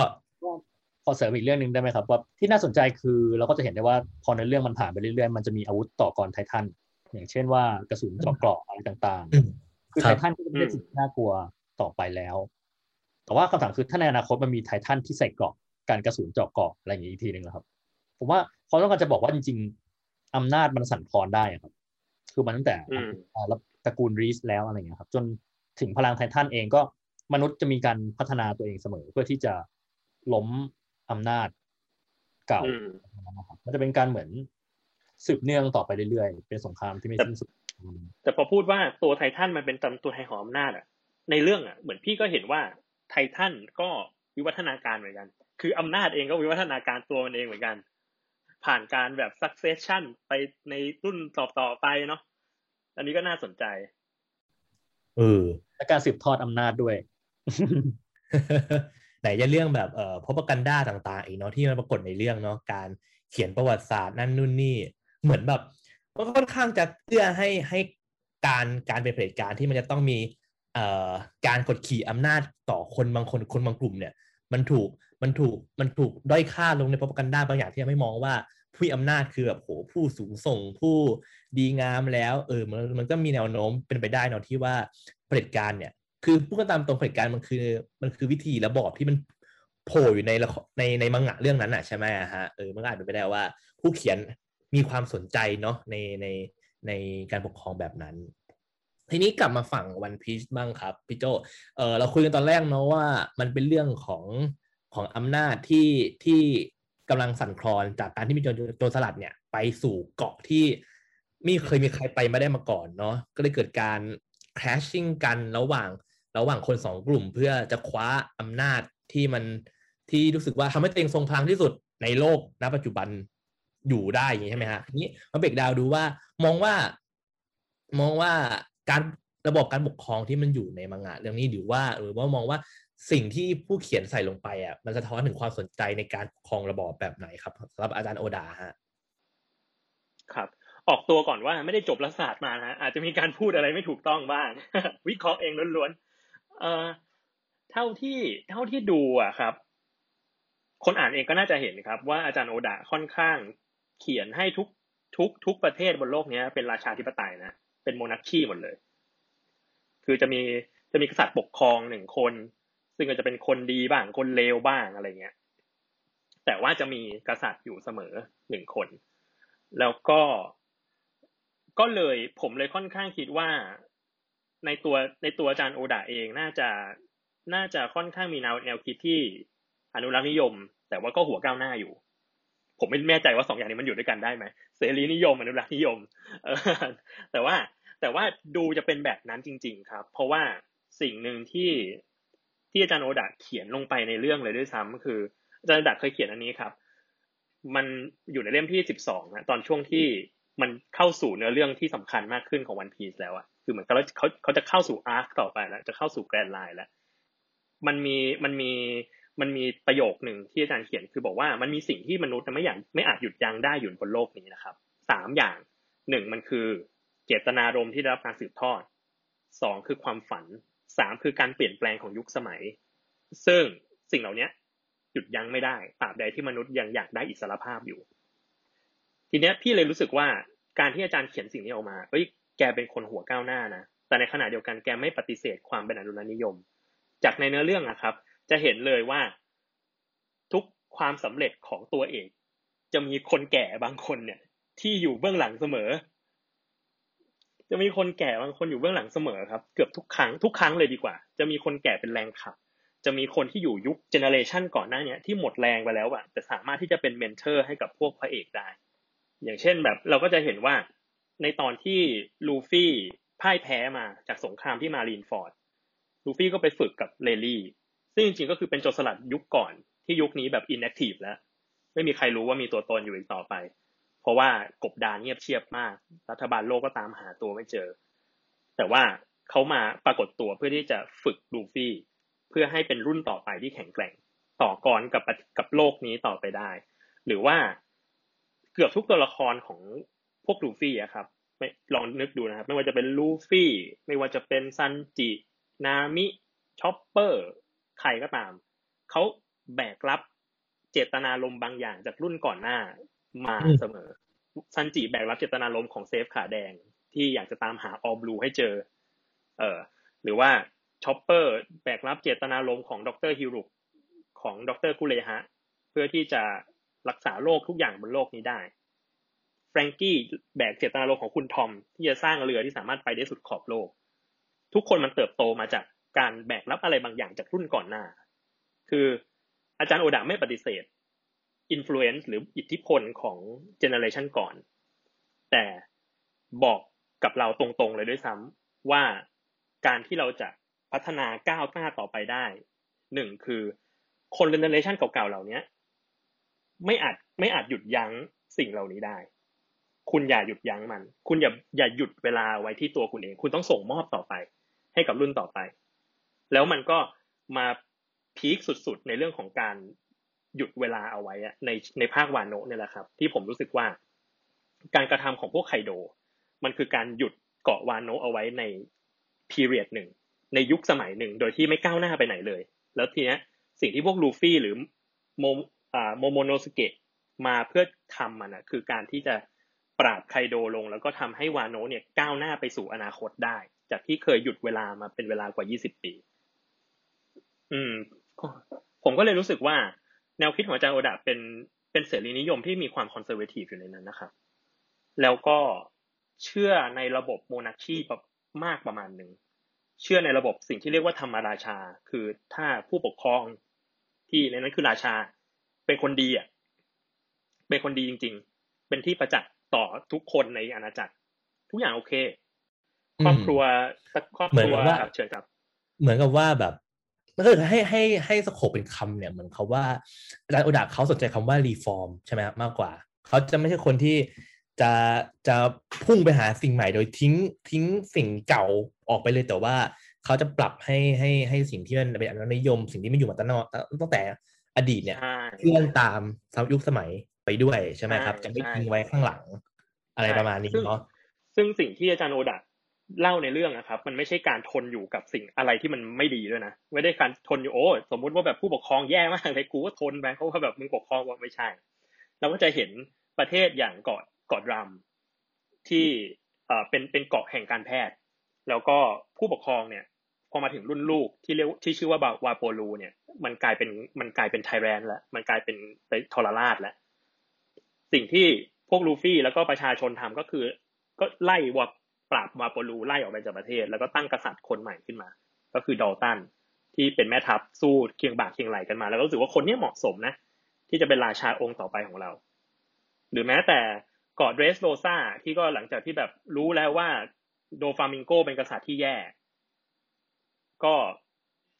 ขอเสริมอีกเรื่องนึงได้ไหมครับว่าที่น่าสนใจคือเราก็จะเห็นได้ว่าพอในเรื่องมันผ่านไปเรื่อยๆมันจะมีอาวุธต่อกรไททันอย่างเช่นว่ากระสุนเจาะเกราะอะไรต่างๆคือไททันก็ไม่ได้สิ่งน่ากลัวต่อไปแล้วแต่ว่าคำถามคือถ้าในอนาคตมันมีไททันที่ใส่เกราะการกระสุนเจาะเกราะอะไรอย่างนี้อีกทีนึงนะครับผมว่าเขาต้องการจะบอกว่าจริงๆอำนาจมันสั่นคลอนได้ครับคือมันตั้งแต่ตระกูลรีสแล้วอะไรอย่างนี้ครับจนถึงพลังไททันเองก็มนุษย์จะมีการพัฒนาตัวเองเสมอเพื่อที่จะล้มอำนาจเก่ามันจะเป็นการเหมือนสืบเนื่องต่อไปเรื่อยๆเป็นสงครามที่ไม่สิ้นสุดแต่พอพูดว่าตัวไททันมันเป็นตัวไทยของอำนาจอ่ะในเรื่องอ่ะเหมือนพี่ก็เห็นว่าไททันก็วิวัฒนาการเหมือนกันคืออำนาจเองก็วิวัฒนาการตัวมันเองเหมือนกันผ่านการแบบ succession ไปในรุ่นต่อๆไปเนาะอันนี้ก็น่าสนใจเออและการสืบทอดอำนาจด้วย ไหนจะเรื่องแบบเอ่อโพปาแกนดาต่างๆอีกเนาะที่มันปรากฏในเรื่องเนาะการเขียนประวัติศาสตร์นั่นนู่นนี่เหมือนแบบมันค่อนข้างจะเอื้อให้ให้การการเป็นเผด็จการที่มันจะต้องมีเอ่อการกดขี่อำนาจต่อคนบางคนคนบางกลุ่มเนี่ยมันถูกมันถูกมันถูกด้อยค่าลงในโพปาแกนดาบางอย่างที่ไม่มองว่าผู้อำนาจคือแบบโหผู้สูงส่งผู้ดีงามแล้วเออมันมันก็มีแนวโน้มเป็นไปได้เนาะที่ว่าเผด็จการเนี่ยคือพูดกันตามตรงเผด็จการมันคือมันคือวิธีระบอบที่มันโผล่อยู่ในในในมังงะเรื่องนั้นน่ะใช่ไหมฮะเออมันอาจเป็นไปได้ว่าผู้เขียนมีความสนใจเนาะในในในการปกครองแบบนั้นทีนี้กลับมาฝั่ง One Piece บ้างครับพี่โจเออเราคุยกันตอนแรกเนาะว่ามันเป็นเรื่องของของอำนาจที่ที่กำลังสั่นคลอนจากการที่มีโจรสลัดเนี่ยไปสู่เกาะที่ไม่เคยมีใครไปมาได้มาก่อนเนาะก็เลยเกิดการ crashing กันระหว่างระหว่างคนสองกลุ่มเพื่อจะคว้าอำนาจที่มันที่รู้สึกว่าทำให้ตัวเองทรงพลังที่สุดในโลกณปัจจุบันอยู่ได้อย่างนี้ใช่ไหมฮะทีนี้มาเบรกดาวดูว่ามองว่ามองว่าการระบบการปกครองที่มันอยู่ในมังงะเรื่องนี้หรือว่าหรือว่ามองว่าสิ่งที่ผู้เขียนใส่ลงไปอ่ะมันสะท้อนถึงความสนใจในการปกครองระบอบแบบไหนครับสำหรับอาจารย์โอดาฮะครับออกตัวก่อนว่าไม่ได้จบรัฐศาสตร์มานะอาจจะมีการพูดอะไรไม่ถูกต้องบ้าง วิเคราะห์เองล้วนๆเอ่อเท่าที่เท่าที่ดูอ่ะครับคนอ่านเองก็น่าจะเห็นครับว่าอาจารย์โอดาค่อนข้างเขียนให้ทุกทุกทุกประเทศบนโลกนี้เป็นราชาธิปไตยนะเป็นโมนาร์คีหมดเลยคือจะมีจะมีกษัตริย์ปกครองหนึ่งคนซึ่งก็จะเป็นคนดีบ้างคนเลวบ้างอะไรเงี้ยแต่ว่าจะมีกษัตริย์อยู่เสมอหนึ่งคนแล้วก็ก็เลยผมเลยค่อนข้างคิดว่าในตัวในตัวอาจารย์โอดาเองน่าจะน่าจะค่อนข้างมีแนวแนวคิดที่อนุรักษ์นิยมแต่ว่าก็หัวก้าวหน้าอยู่ผมไม่แน่ใจว่าสองอย่างนี้มันอยู่ด้วยกันได้ไหมเสรีนิยมอนุรักษ์นิยมแต่ว่าแต่ว่าดูจะเป็นแบบนั้นจริงๆครับเพราะว่าสิ่งหนึ่งที่ที่อาจารย์โอดาเขียนลงไปในเรื่องเลยด้วยซ้ำคืออาจารย์โอดาเคยเขียนอันนี้ครับมันอยู่ในเล่มที่สิบสองนะตอนช่วงที่มันเข้าสู่เนื้อเรื่องที่สำคัญมากขึ้นของ One Piece แล้วอะคือเหมือนเขาเขาเขาจะเข้าสู่อาร์คต่อไปแล้วจะเข้าสู่แกรนด์ไลน์แล้วมันมีมันมีมันมีประโยคหนึ่งที่อาจารย์เขียนคือบอกว่ามันมีสิ่งที่มนุษย์ไม่อยากไม่อาจหยุดยั้งได้อยู่บนโลกนี้นะครับสามอย่างหนึ่งมันคือเจตนารมณ์ที่ได้รับการสืบทอดสองคือความฝันสามคือการเปลี่ยนแปลงของยุคสมัยซึ่งสิ่งเหล่านี้หยุดยั้งไม่ได้ตราบใดที่มนุษย์ยังอยากได้อิสรภาพอยู่ทีเนี้ยพี่เลยรู้สึกว่าการที่อาจารย์เขียนสิ่งนี้ออกมาเอ้ยแกเป็นคนหัวก้าวหน้านะแต่ในขณะเดียวกันแกไม่ปฏิเสธความเป็นอนุรักษ์นิยมจากในเนื้อเรื่องนะครับจะเห็นเลยว่าทุกความสำเร็จของตัวเอกจะมีคนแก่บางคนเนี่ยที่อยู่เบื้องหลังเสมอจะมีคนแก่บางคนอยู่เบื้องหลังเสมอครับเกือบทุกครั้งทุกครั้งเลยดีกว่าจะมีคนแก่เป็นแรงขับจะมีคนที่อยู่ยุคเจเนอเรชันก่อนหน้านี้ที่หมดแรงไปแล้วอะแต่สามารถที่จะเป็นเมนเทอร์ให้กับพวกพระเอกได้อย่างเช่นแบบเราก็จะเห็นว่าในตอนที่ลูฟี่พ่ายแพ้มาจากสงครามที่มารีนฟอร์ดลูฟี่ก็ไปฝึกกับเรลลี่ซึ่งจริงๆก็คือเป็นโจรสลัดยุคก่อนที่ยุคนี้แบบอินแอคทีฟแล้วไม่มีใครรู้ว่ามีตัวตนอยู่อีกต่อไปเพราะว่ากบดานเงียบเชียบมากรัฐบาลโลกก็ตามหาตัวไม่เจอแต่ว่าเขามาปรากฏตัวเพื่อที่จะฝึกลูฟี่เพื่อให้เป็นรุ่นต่อไปที่แข็งแกร่งต่อกรกับกับโลกนี้ต่อไปได้หรือว่าเกือบทุกตัวละครของพวกลูฟี่อะครับไม่ลองนึกดูนะครับไม่ว่าจะเป็นลูฟี่ไม่ว่าจะเป็นซันจินามิช็อปเปอร์ ใครก็ตามเขาแบกรับเจตนารมณ์บางอย่างจากรุ่นก่อนหน้ามาเสมอซันจิแบกรับเจตนารมณ์ของเซฟขาแดงที่อยากจะตามหาออลบลูให้เจอเออหรือว่าช็อปเปอร์แบกรับเจตนารมณ์ของดรฮิรุกของดรกุเลฮะเพื่อที่จะรักษาโลกทุกอย่างบนโลกนี้ได้แฟรงกี้แบกเจตนารมณ์ของคุณทอมที่จะสร้างเรือที่สามารถไปได้สุดขอบโลกทุกคนมันเติบโตมาจากการแบกรับอะไรบางอย่างจากรุ่นก่อนหน้าคืออาจารย์โอดะไม่ปฏิเสธอิทธิพลหรืออิทธิพลของเจเนอเรชันก่อนแต่บอกกับเราตรงๆเลยด้วยซ้ำว่าการที่เราจะพัฒนาก้าวหน้าต่อไปได้หนึ่งคือคนเจเนอเรชันเก่าๆเหล่านี้ไม่อาจไม่อาจหยุดยั้งสิ่งเหล่านี้ได้คุณอย่าหยุดยั้งมันคุณอย่าอย่าหยุดเวลาไว้ที่ตัวคุณเองคุณต้องส่งมอบต่อไปให้กับรุ่นต่อไปแล้วมันก็มาพีคสุดๆในเรื่องของการหยุดเวลาเอาไว้ในในภาควาโนะเนี่ยแหละครับที่ผมรู้สึกว่าการกระทำของพวกไคโดมันคือการหยุดเกาะวาโนะเอาไว้ใน period หนึ่งในยุคสมัยหนึ่งโดยที่ไม่ก้าวหน้าไปไหนเลยแล้วทีนี้สิ่งที่พวกลูฟี่หรือโมโมโมโนสเกะมาเพื่อทำมันนะคือการที่จะปราบไคโดลงแล้วก็ทำให้วาโนะเนี่ยก้าวหน้าไปสู่อนาคตได้จากที่เคยหยุดเวลามาเป็นเวลากว่ายี่สิบปีอืมผมก็เลยรู้สึกว่าแนวคิดของอาจารย์โอดะเป็นเป็นเสรีนิยมที่มีความคอนเซอร์เวทีฟอยู่ในนั้นนะครับแล้วก็เชื่อในระบบโมนาร์คีมากประมาณหนึ่งเชื่อในระบบสิ่งที่เรียกว่าธรรมราชาคือถ้าผู้ปกครองที่ในนั้นคือราชาเป็นคนดีอ่ะเป็นคนดีจริงๆเป็นที่ประจักษ์ต่อทุกคนในอาณาจักรทุกอย่างโอเคครอบครัวครอบครัวครับเชิญครับเหมือนกับว่าแบบมันก็ให้ให้ให้สโคปเป็นคำเนี่ยเหมือนเขาว่าอาจารย์โอดะเขาสนใจคำว่ารีฟอร์มใช่ไหมมากกว่าเขาจะไม่ใช่คนที่จะจะพุ่งไปหาสิ่งใหม่โดยทิ้งทิ้งสิ่งเก่าออกไปเลยแต่ว่าเขาจะปรับให้ให้ให้สิ่งที่มันเป็นอนุนิยมสิ่งที่ไม่อยู่มาตั้งตั้งแต่อดีตเนี่ยเคลื่อนตามยุคสมัยไปด้วยใช่ไหมครับจะไม่ทิ้งไว้ข้างหลังอะไรประมาณนี้เนาะซึ่งสิ่งที่อาจารย์โอดะเล่าในเรื่องนะครับมันไม่ใช่การทนอยู่กับสิ่งอะไรที่มันไม่ดีด้วยนะไม่ได้การทนอยู่โอ้สมมุติว่าแบบผู้ปกครองแย่มากเลยกูก็ทนไปเพราะว่าแบบมึงปกครองว่าไม่ใช่เราก็จะเห็นประเทศอย่างเกาะเกาะดรัมที่เอ่อเป็นเป็นเกาะแห่งการแพทย์แล้วก็ผู้ปกครองเนี่ยพอมาถึงรุ่นลูกที่เรียกที่ชื่อว่าวาโปลูเนี่ยมันกลายเป็นมันกลายเป็นไทแรนแล้วมันกลายเป็นไปทรราชแล้วสิ่งที่พวกลูฟี่แล้วก็ประชาชนทำก็คือก็ไล่วาปราบวาโปลูไล่ออกไปจากประเทศแล้วก็ตั้งกษัตริย์คนใหม่ขึ้นมาก็คือดอลตันที่เป็นแม่ทัพสู้เคียงบ่าเคียงไหลกันมาแล้วก็รู้สึกว่าคนนี้เหมาะสมนะที่จะเป็นราชาองค์ต่อไปของเราหรือแม้แต่เกาะเดรสโรซาที่ก็หลังจากที่แบบรู้แล้วว่าโดฟามิงโกเป็นกษัตริย์ที่แย่ก็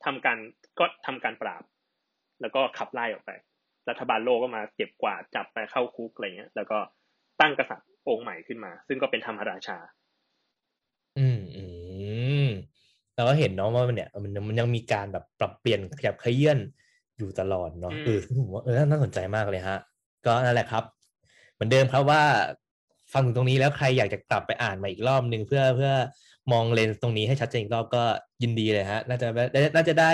ทำการก็ทำการปราบแล้วก็ขับไล่ออกไปรัฐบาลโลกก็มาเก็บกวาดจับไปเข้าคุกอะไรเงี้ยแล้วก็ตั้งกษัตริย์องค์ใหม่ขึ้นมาซึ่งก็เป็นธรรมราชาอืมอืมเราก็เห็นเนาะว่ามันเนี่ยมันมันยังมีการแบบปรับเปลี่ยนขยับเขยื้อนอยู่ตลอดเนาะเออผมว่าเออน่าสนใจมากเลยฮะก็นั่นแหละครับเหมือนเดิมครับว่าฟังถึงตรงนี้แล้วใครอยากจะกลับไปอ่านมาอีกรอบนึงเพื่อเพื่อมองเลนส์ตรงนี้ให้ชัดเจนอีกรอบก็ยินดีเลยฮะน่าจะน่าจะได้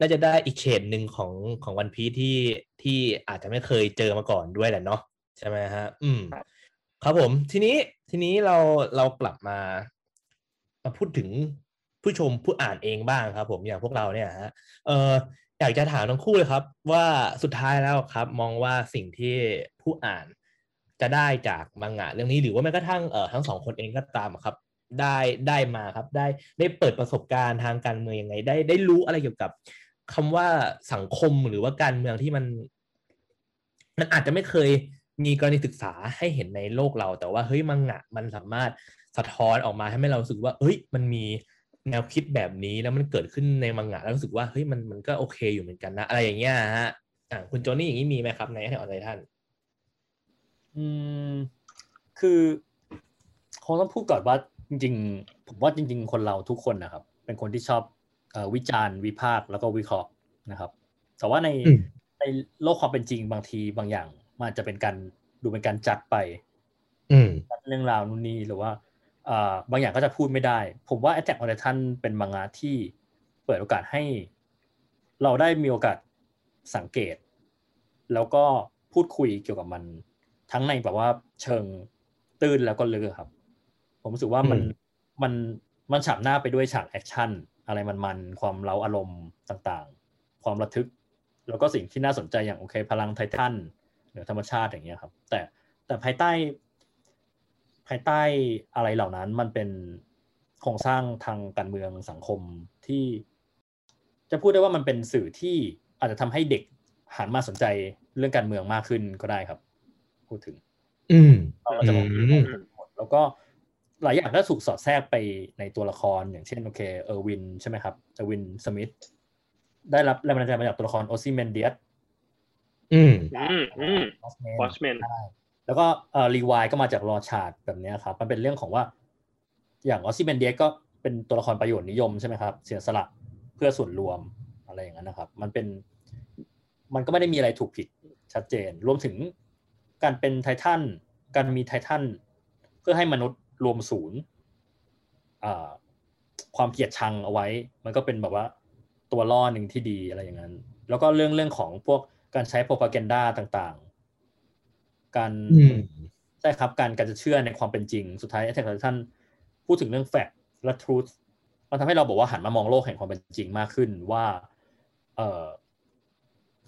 น่าจะได้อีกเฉดนึงของของวันพีซที่ที่อาจจะไม่เคยเจอมาก่อนด้วยแหละเนาะใช่ไหมฮะอืมครับผมทีนี้ทีนี้เราเรากลับมามาพูดถึงผู้ชมผู้อ่านเองบ้างครับผมอย่างพวกเราเนี่ยฮะเอ่ออยากจะถามทั้งคู่เลยครับว่าสุดท้ายแล้วครับมองว่าสิ่งที่ผู้อ่านจะได้จากมังงะเรื่องนี้หรือว่าแม้กระทั่งเอ่อทั้งสองคนเองก็ตามครับได้ได้มาครับได้ได้เปิดประสบการณ์ทางการเมืองยังไงได้ได้รู้อะไรเกี่ยวกับคำว่าสังคมหรือว่าการเมืองที่มันมันอาจจะไม่เคยมีกรณีศึกษาให้เห็นในโลกเราแต่ว่าเฮ้ยมังงะมันสามารถสะท้อนออกมาให้เรารู้สึกว่าเฮ้ยมันมีแนวคิดแบบนี้แล้วมันเกิดขึ้นในมังงะแล้วรู้สึกว่าเฮ้ยมันมันก็โอเคอยู่เหมือนกันนะอะไรอย่างเงี้ยฮะอ่าคุณโจนี่อย่างนี้มีไหมครับในแอนิเมชันอืมคือคงต้องพูดก่อนว่าจริงๆผมว่าจริงๆคนเราทุกคนนะครับเป็นคนที่ชอบเอ่อวิจารณ์วิพากษ์แล้วก็วิเคราะห์นะครับแต่ว่าในในโลกความเป็นจริงบางทีบางอย่างมันอาจจะเป็นการดูเป็นการจัดไปอืมเรื่องราวนู่นนี่หรือว่าอ่าบางอย่างก็จะพูดไม่ได้ผมว่า Attack on Titan เป็นมังงะที่เปิดโอกาสให้ เราได้มีโอกาสสังเกตแล้วก็พูดคุยเกี่ยวกับมันทั้งในแบบว่าเชิงตื้นแล้วก็ลึกครับผมรู้สึกว่ามันมันมันฉาบหน้าไปด้วยฉากแอคชั่นอะไรมันๆความเร้าอารมณ์ต่างๆความระทึกแล้วก็สิ่งที่น่าสนใจอย่างโอเคพลังไททันหรือธรรมชาติอย่างเงี้ยครับแต่แต่ภายใต้ภายใต้อะไรเหล่านั้นมันเป็นโครงสร้างทางการเมืองสังคมที่จะพูดได้ว่ามันเป็นสื่อที่อาจจะทำให้เด็กหันมาสนใจเรื่องการเมืองมากขึ้นก็ได้ครับพูดถึงเราจะมองแล้วก็หลายอย่างได้ถูกสอดแทรกไปในตัวละครอย่างเช่นโอเคเออร์วินใช่ไหมครับเออร์วินสมิธได้รับแรงบันดาลใจมาจากตัวละครโอซิเมนเดียสอืมอืม Watchman แล้วก็เอ่อรีวายก็มาจากลอชาร์ดแบบนี้ครับมันเป็นเรื่องของว่าอย่างออซิเมนเดียสก็เป็นตัวละครประโยชน์นิยมใช่ไหมครับเสียสละเพื่อส่วนรวมอะไรอย่างนั้นนะครับมันเป็นมันก็ไม่ได้มีอะไรถูกผิดชัดเจนรวมถึงการเป็นไททันการมีไททันเพื่อให้มนุษย์รวมศูนย์ความเกลียดชังเอาไว้มันก็เป็นแบบว่าตัวล่อหนึ่งที่ดีอะไรอย่างนั้นแล้วก็เรื่องเรื่องของพวกการใช้โพพาแกนดาต่างๆการใช่ครับการการจะเชื่อในความเป็นจริงสุดท้าย Attack on Titan พูดถึงเรื่องแฟกต์และ truth มันทำให้เราบอกว่าหันมามองโลกแห่งความเป็นจริงมากขึ้นว่า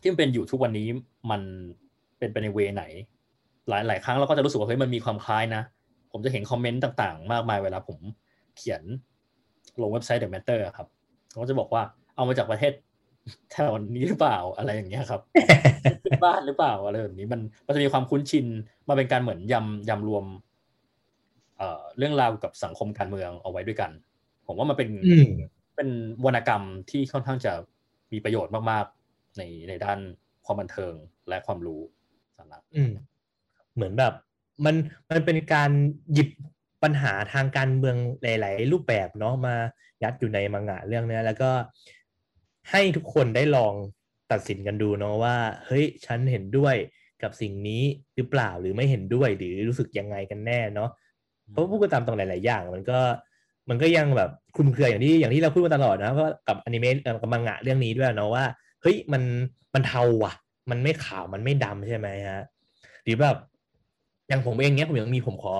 ที่มันเป็นอยู่ทุกวันนี้มันเป็นไปในเวไหนหลายหลายครั้งเราก็จะรู้สึกว่าเฮ้ยมันมีความคล้ายนะผมจะเห็นคอมเมนต์ต่างๆมากมายเวลาผมเขียนลงเว็บไซต์ The Matter ครับเขาก็จะบอกว่าเอามาจากประเทศแถวนี้หรือเปล่าอะไรอย่างเงี้ยครับเป็นบ้านหรือเปล่าอะไรแบบนี้มันมันจะมีความคุ้นชินมาเป็นการเหมือนยำยำรวมเอ่อเรื่องราวกับสังคมการเมืองเอาไว้ด้วยกันผมว่ามันเป็นเป็นวรรณกรรมที่ค่อนข้างจะมีประโยชน์มากๆในในด้านความบันเทิงและความรู้สาระเหมือนแบบมันมันเป็นการหยิบปัญหาทางการเมืองหลายๆรูปแบบเนาะมายัดอยู่ในมังงะเรื่องนี้แล้วก็ให้ทุกคนได้ลองตัดสินกันดูเนาะว่าเฮ้ยฉันเห็นด้วยกับสิ่งนี้หรือเปล่าหรือไม่เห็นด้วยหรือรู้สึกยังไงกันแน่เนาะเพราะพูดกันตามตรงหลายๆอย่างมันก็มันก็ยังแบบคลุมเครืออย่างที่อย่างที่เราพูดมาตลอดนะเพราะกับอนิเมะกับมังงะเรื่องนี้ด้วยเนาะว่าเฮ้ยมันมันเทาว่ะมันไม่ขาวมันไม่ดำใช่ไหมฮะหรือแบบอย่างผมเองเนี้ยผมยังมีผมขอ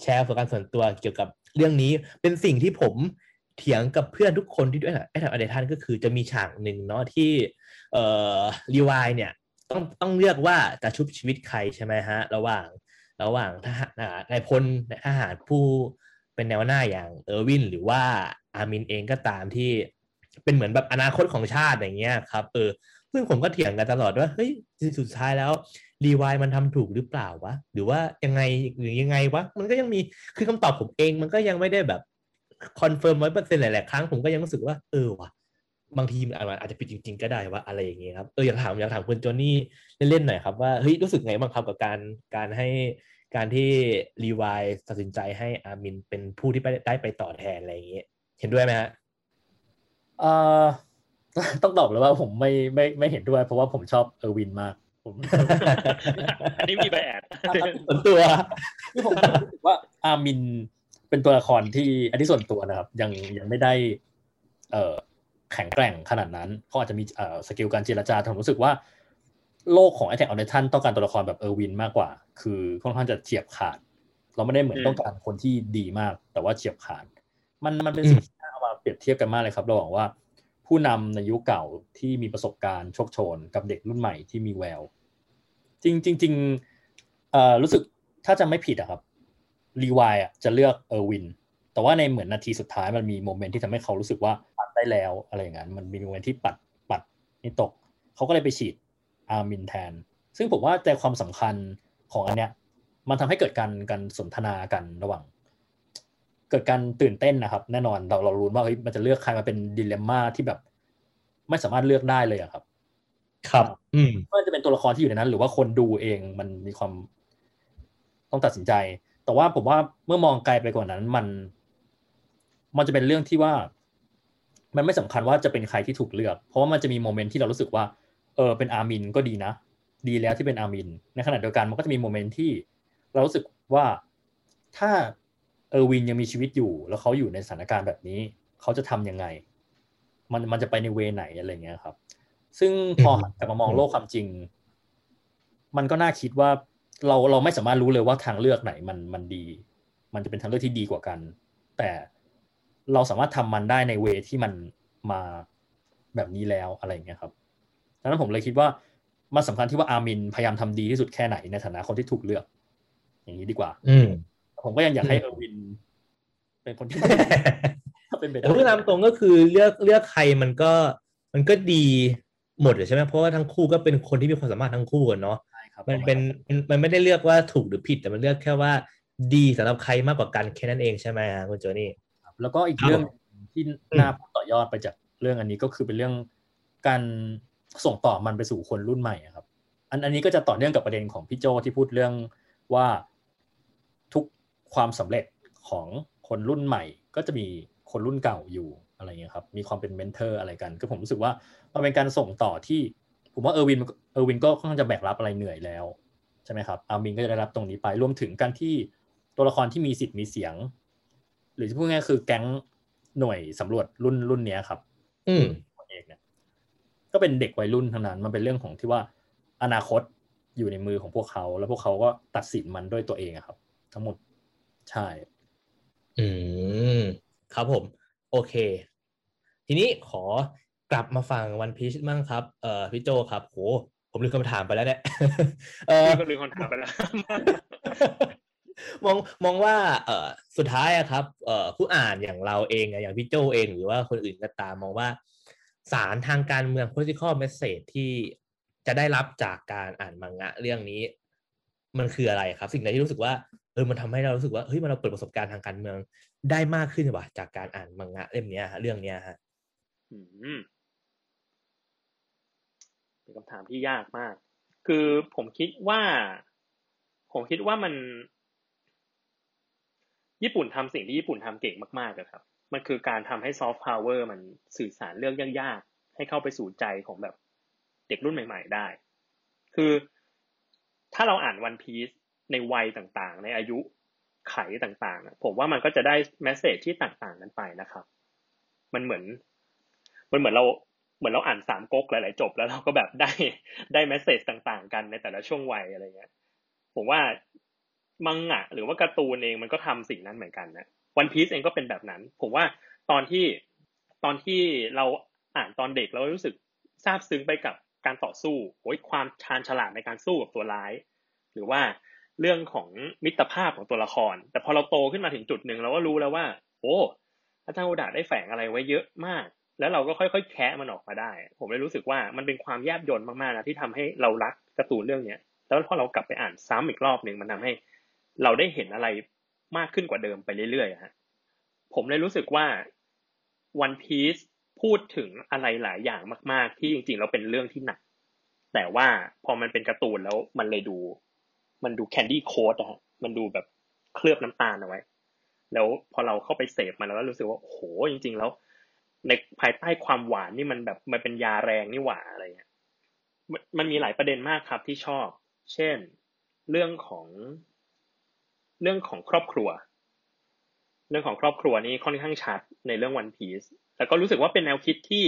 แชร์ประสบการณ์ส่วนตัวเกี่ยวกับเรื่องนี้เป็นสิ่งที่ผมเถียงกับเพื่อนทุกคนที่ด้วยแหละไอ้ทางอเดทันก็คือจะมีฉากหนึ่งเนาะที่เอ่อรีวายเนี่ยต้องต้องเลือกว่าจะชุบชีวิตใครใช่ไหมฮะระหว่างระหว่างทหารนายพลทหารผู้เป็นแนวหน้าอย่างเออร์วินหรือว่าอามินเองก็ตามที่เป็นเหมือนแบบอนาคตของชาติอย่างเงี้ยครับเออซึ่งผมก็เถียงกันตลอดว่าเฮ้ยสุดท้ายแล้วรีวายมันทำถูกหรือเปล่าวะหรือว่ายังไงหรือยังไงวะมันก็ยังมีคือคำตอบผมเองมันก็ยังไม่ได้แบบคอนเฟิร์ม หนึ่งร้อยเปอร์เซ็นต์ หลายๆครั้งผมก็ยังรู้สึกว่าเออว่ะบางทีมันอาจจะผิดจริงๆก็ได้ว่าอะไรอย่างเงี้ยครับเอออยากถามอยากถามคุณโจนี่เล่นๆหน่อยครับว่าเฮ้ยรู้สึกไงบ้างครับกับการการให้การที่รีวายตัดสินใจให้อามินเป็นผู้ที่ได้ไปต่อแทนอะไรอย่างเงี้ยเห็นด้วยไหมฮะเอ่อต้องตอบเลยว่าผมไม่ไม่ไม่เห็นด้วยเพราะว่าผมชอบเออร์วินมากผมอันนี้มีใบแอดส่วนตัวที่ผมรู้สึกว่าอามินเป็นตัวละครที่อันนี้ส่วนตัวนะครับยังยังไม่ได้เอ่อแข็งแกร่งขนาดนั้นเขาอาจจะมีเอ่อสกิลการเจรจาผมรู้สึกว่าโลกของ Attack on Titan ต้องการตัวละครแบบเออร์วินมากกว่าคือค่อนข้างจะเฉียบขาดเราไม่ได้เหมือนต้องการคนที่ดีมากแต่ว่าเฉียบขาดมันมันเป็นสิ่งที่เอามาเปรียบเทียบกันมากเลยครับระหว่างว่าผู้นำในยุคเก่าที่มีประสบการณ์โชคโชนกับเด็กรุ่นใหม่ที่มีแววจริงๆเอ่อรู้สึกถ้าจะไม่ผิดอะครับรีวายอ่ะจะเลือกเออร์วินแต่ว่าในเหมือนนาทีสุดท้ายมันมีโมเมนต์ที่ทำให้เขารู้สึกว่าปัดได้แล้วอะไรอย่างนั้นมันมีโมเมนต์ที่ปัดปัดนี่ตกเขาก็เลยไปฉีดอามินแทนซึ่งผมว่าใจความสำคัญของอันเนี้ยมันทำให้เกิดการการสนทนากันระหว่างเกิดการตื่นเต้นนะครับแน่นอนเราเรารู้ว่าเฮ้ยมันจะเลือกใครมาเป็นดิเลมม่าที่แบบไม่สามารถเลือกได้เลยอะครับครับอืมไม่ว่าจะเป็นตัวละครที่อยู่ในนั้นหรือว่าคนดูเองมันมีความต้องตัดสินใจแต่ว่าผมว่าเมื่อมองไกลไปกว่านั้นมันมันจะเป็นเรื่องที่ว่ามันไม่สำคัญว่าจะเป็นใครที่ถูกเลือกเพราะว่ามันจะมีโมเมนต์ที่เรารู้สึกว่าเออเป็นอามินก็ดีนะดีแล้วที่เป็นอามินในขณะเดียวกันมันก็จะมีโมเมนต์ที่เรารู้สึกว่าถ้าเออร์วินยังมีชีวิตอยู่แล้วเขาอยู่ในสถานการณ์แบบนี้เขาจะทำยังไงมันมันจะไปในเวไหนอะไรเงี้ยครับ ซึ่งพอหันกลับมามองโลกความจริงมันก็น่าคิดว่าเราเราไม่สามารถรู้เลยว่าทางเลือกไหนมันมันดีมันจะเป็นทางเลือกที่ดีกว่ากันแต่เราสามารถทำมันได้ในเวที่มันมาแบบนี้แล้วอะไรอย่างเงี้ยครับดังนั้นผมเลยคิดว่ามันสำคัญที่ว่าอามินพยายามทำดีที่สุดแค่ไหนในฐานะคนที่ถูกเลือกอย่างนี้ดีกว่าผมก็ยังอยากให้เออร์วินเป็นคนที่ เป็นไปได้ผมก็ตามตรงก็คือเลือกเลือกใครมันก็มันก็ดีหมดเลยใช่ไหมเพราะว่าทั้งคู่ก็เป็นคนที่มีความสามารถทั้งคู่กันเนาะมันเป็นมันไม่ได้เลือกว่าถูกหรือผิดแต่มันเลือกแค่ว่าดีสำหรับใครมากกว่ากันแค่นั้นเองใช่ไหมคุณโจนี่แล้วก็อีกเรื่องที่น่าต่อยอดไปจากเรื่องอันนี้ก็คือเป็นเรื่องการส่งต่อมันไปสู่คนรุ่นใหม่ครับอันอันนี้ก็จะต่อเนื่องกับประเด็นของพี่โจที่พูดเรื่องว่าทุกความสำเร็จของคนรุ่นใหม่ก็จะมีคนรุ่นเก่าอยู่อะไรเงี้ยครับมีความเป็นเมนเทอร์อะไรกันก็ผมรู้สึกว่ามันเป็นการส่งต่อที่ผมว่าเออร์วินเออร์วินก็ค่อนข้างจะแบกรับอะไรเหนื่อยแล้วใช่ไหมครับอามินก็จะได้รับตรงนี้ไปรวมถึงการที่ตัวละครที่มีสิทธิ์มีเสียงหรือจะพูดง่ายคือแก๊งหน่วยสำรวจรุ่นรุ่นนี้ครับอืมคนเอกเนี่ยก็เป็นเด็กวัยรุ่นทั้งนั้นมันเป็นเรื่องของที่ว่าอนาคตอยู่ในมือของพวกเขาแล้วพวกเขาก็ตัดสินมันด้วยตัวเองครับทั้งหมดใช่อืมครับผมโอเคทีนี้ขอกลับมาฟังวันพีชบ้างครับเอ่อพี่โจครับโหผมลืมคำถามไปแล้วเนี่ยเออลืมคำถามไปแล้ว มองมองว่าเอ่อสุดท้ายอะครับเอ่อผู้อ่านอย่างเราเองอย่างพี่โจเองหรือว่าคนอื่นก็ตามมองว่าสารทางการเมือง political message ที่จะได้รับจากการอ่านมังงะเรื่องนี้มันคืออะไรครับสิ่งไหนที่รู้สึกว่าเออมันทำให้เรารู้สึกว่าเฮ้ยมันเราเปิดประสบการณ์ทางการเมืองได้มากขึ้นว่ะจากการอ่านมังงะเล่มนี้ฮะเรื่องนี้ฮะเป็นคำถามที่ยากมากคือผมคิดว่าผมคิดว่ามันญี่ปุ่นทำสิ่งที่ญี่ปุ่นทำเก่งมากๆนะครับมันคือการทำให้ซอฟต์พาวเวอร์มันสื่อสารเรื่องยากๆให้เข้าไปสู่ใจของแบบเด็กรุ่นใหม่ๆได้คือถ้าเราอ่าน One Piece ในวัยต่างๆในอายุไขต่างๆผมว่ามันก็จะได้เมสเสจที่ต่างๆกันไปนะครับมันเหมือนมันเหมือนเราเหมือนเราอ่านสามก๊กหลายๆจบแล้วเราก็แบบได้ได้เมสเสจต่างๆกันในแต่ละช่วงวัยอะไรเงี้ยผมว่ามังงะหรือว่าการ์ตูนเองมันก็ทำสิ่งนั้นเหมือนกันนะ One Piece เองก็เป็นแบบนั้นผมว่าตอนที่ตอนที่เราอ่านตอนเด็กเรารู้สึกซาบซึ้งไปกับการต่อสู้โอ้ยความชาญฉลาดในการสู้กับตัวร้ายหรือว่าเรื่องของมิตรภาพของตัวละครแต่พอเราโตขึ้นมาถึงจุดหนึ่งเราก็รู้แล้วว่าโอ้อาจารย์โอดะได้แฝงอะไรไว้เยอะมากแล้วเราก็ค่อยๆแคะมันออกมาได้ผมเลยรู้สึกว่ามันเป็นความแยบยลมากๆนะที่ทำให้เรารักการ์ตูนเรื่องนี้แล้วพอเรากลับไปอ่านซ้ำอีกรอบนึงมันทำให้เราได้เห็นอะไรมากขึ้นกว่าเดิมไปเรื่อยๆฮะผมเลยรู้สึกว่า One Piece พูดถึงอะไรหลายอย่างมากๆที่จริงๆแล้วเป็นเรื่องที่หนักแต่ว่าพอมันเป็นการ์ตูนแล้วมันเลยดูมันดูแคนดี้โค้ดอะฮะมันดูแบบเคลือบน้ำตาลเอาไว้แล้วพอเราเข้าไปเสพมันแล้วก็รู้สึกว่าโหจริงๆแล้วในภายใต้ความหวานนี่มันแบบมันเป็นยาแรงนี่หว่าอะไรเงี้ยมันมีหลายประเด็นมากครับที่ชอบเช่นเรื่องของเรื่องของครอบครัวเรื่องของครอบครัวนี่ค่อนข้างชัดในเรื่อง One Piece แล้วก็รู้สึกว่าเป็นแนวคิดที่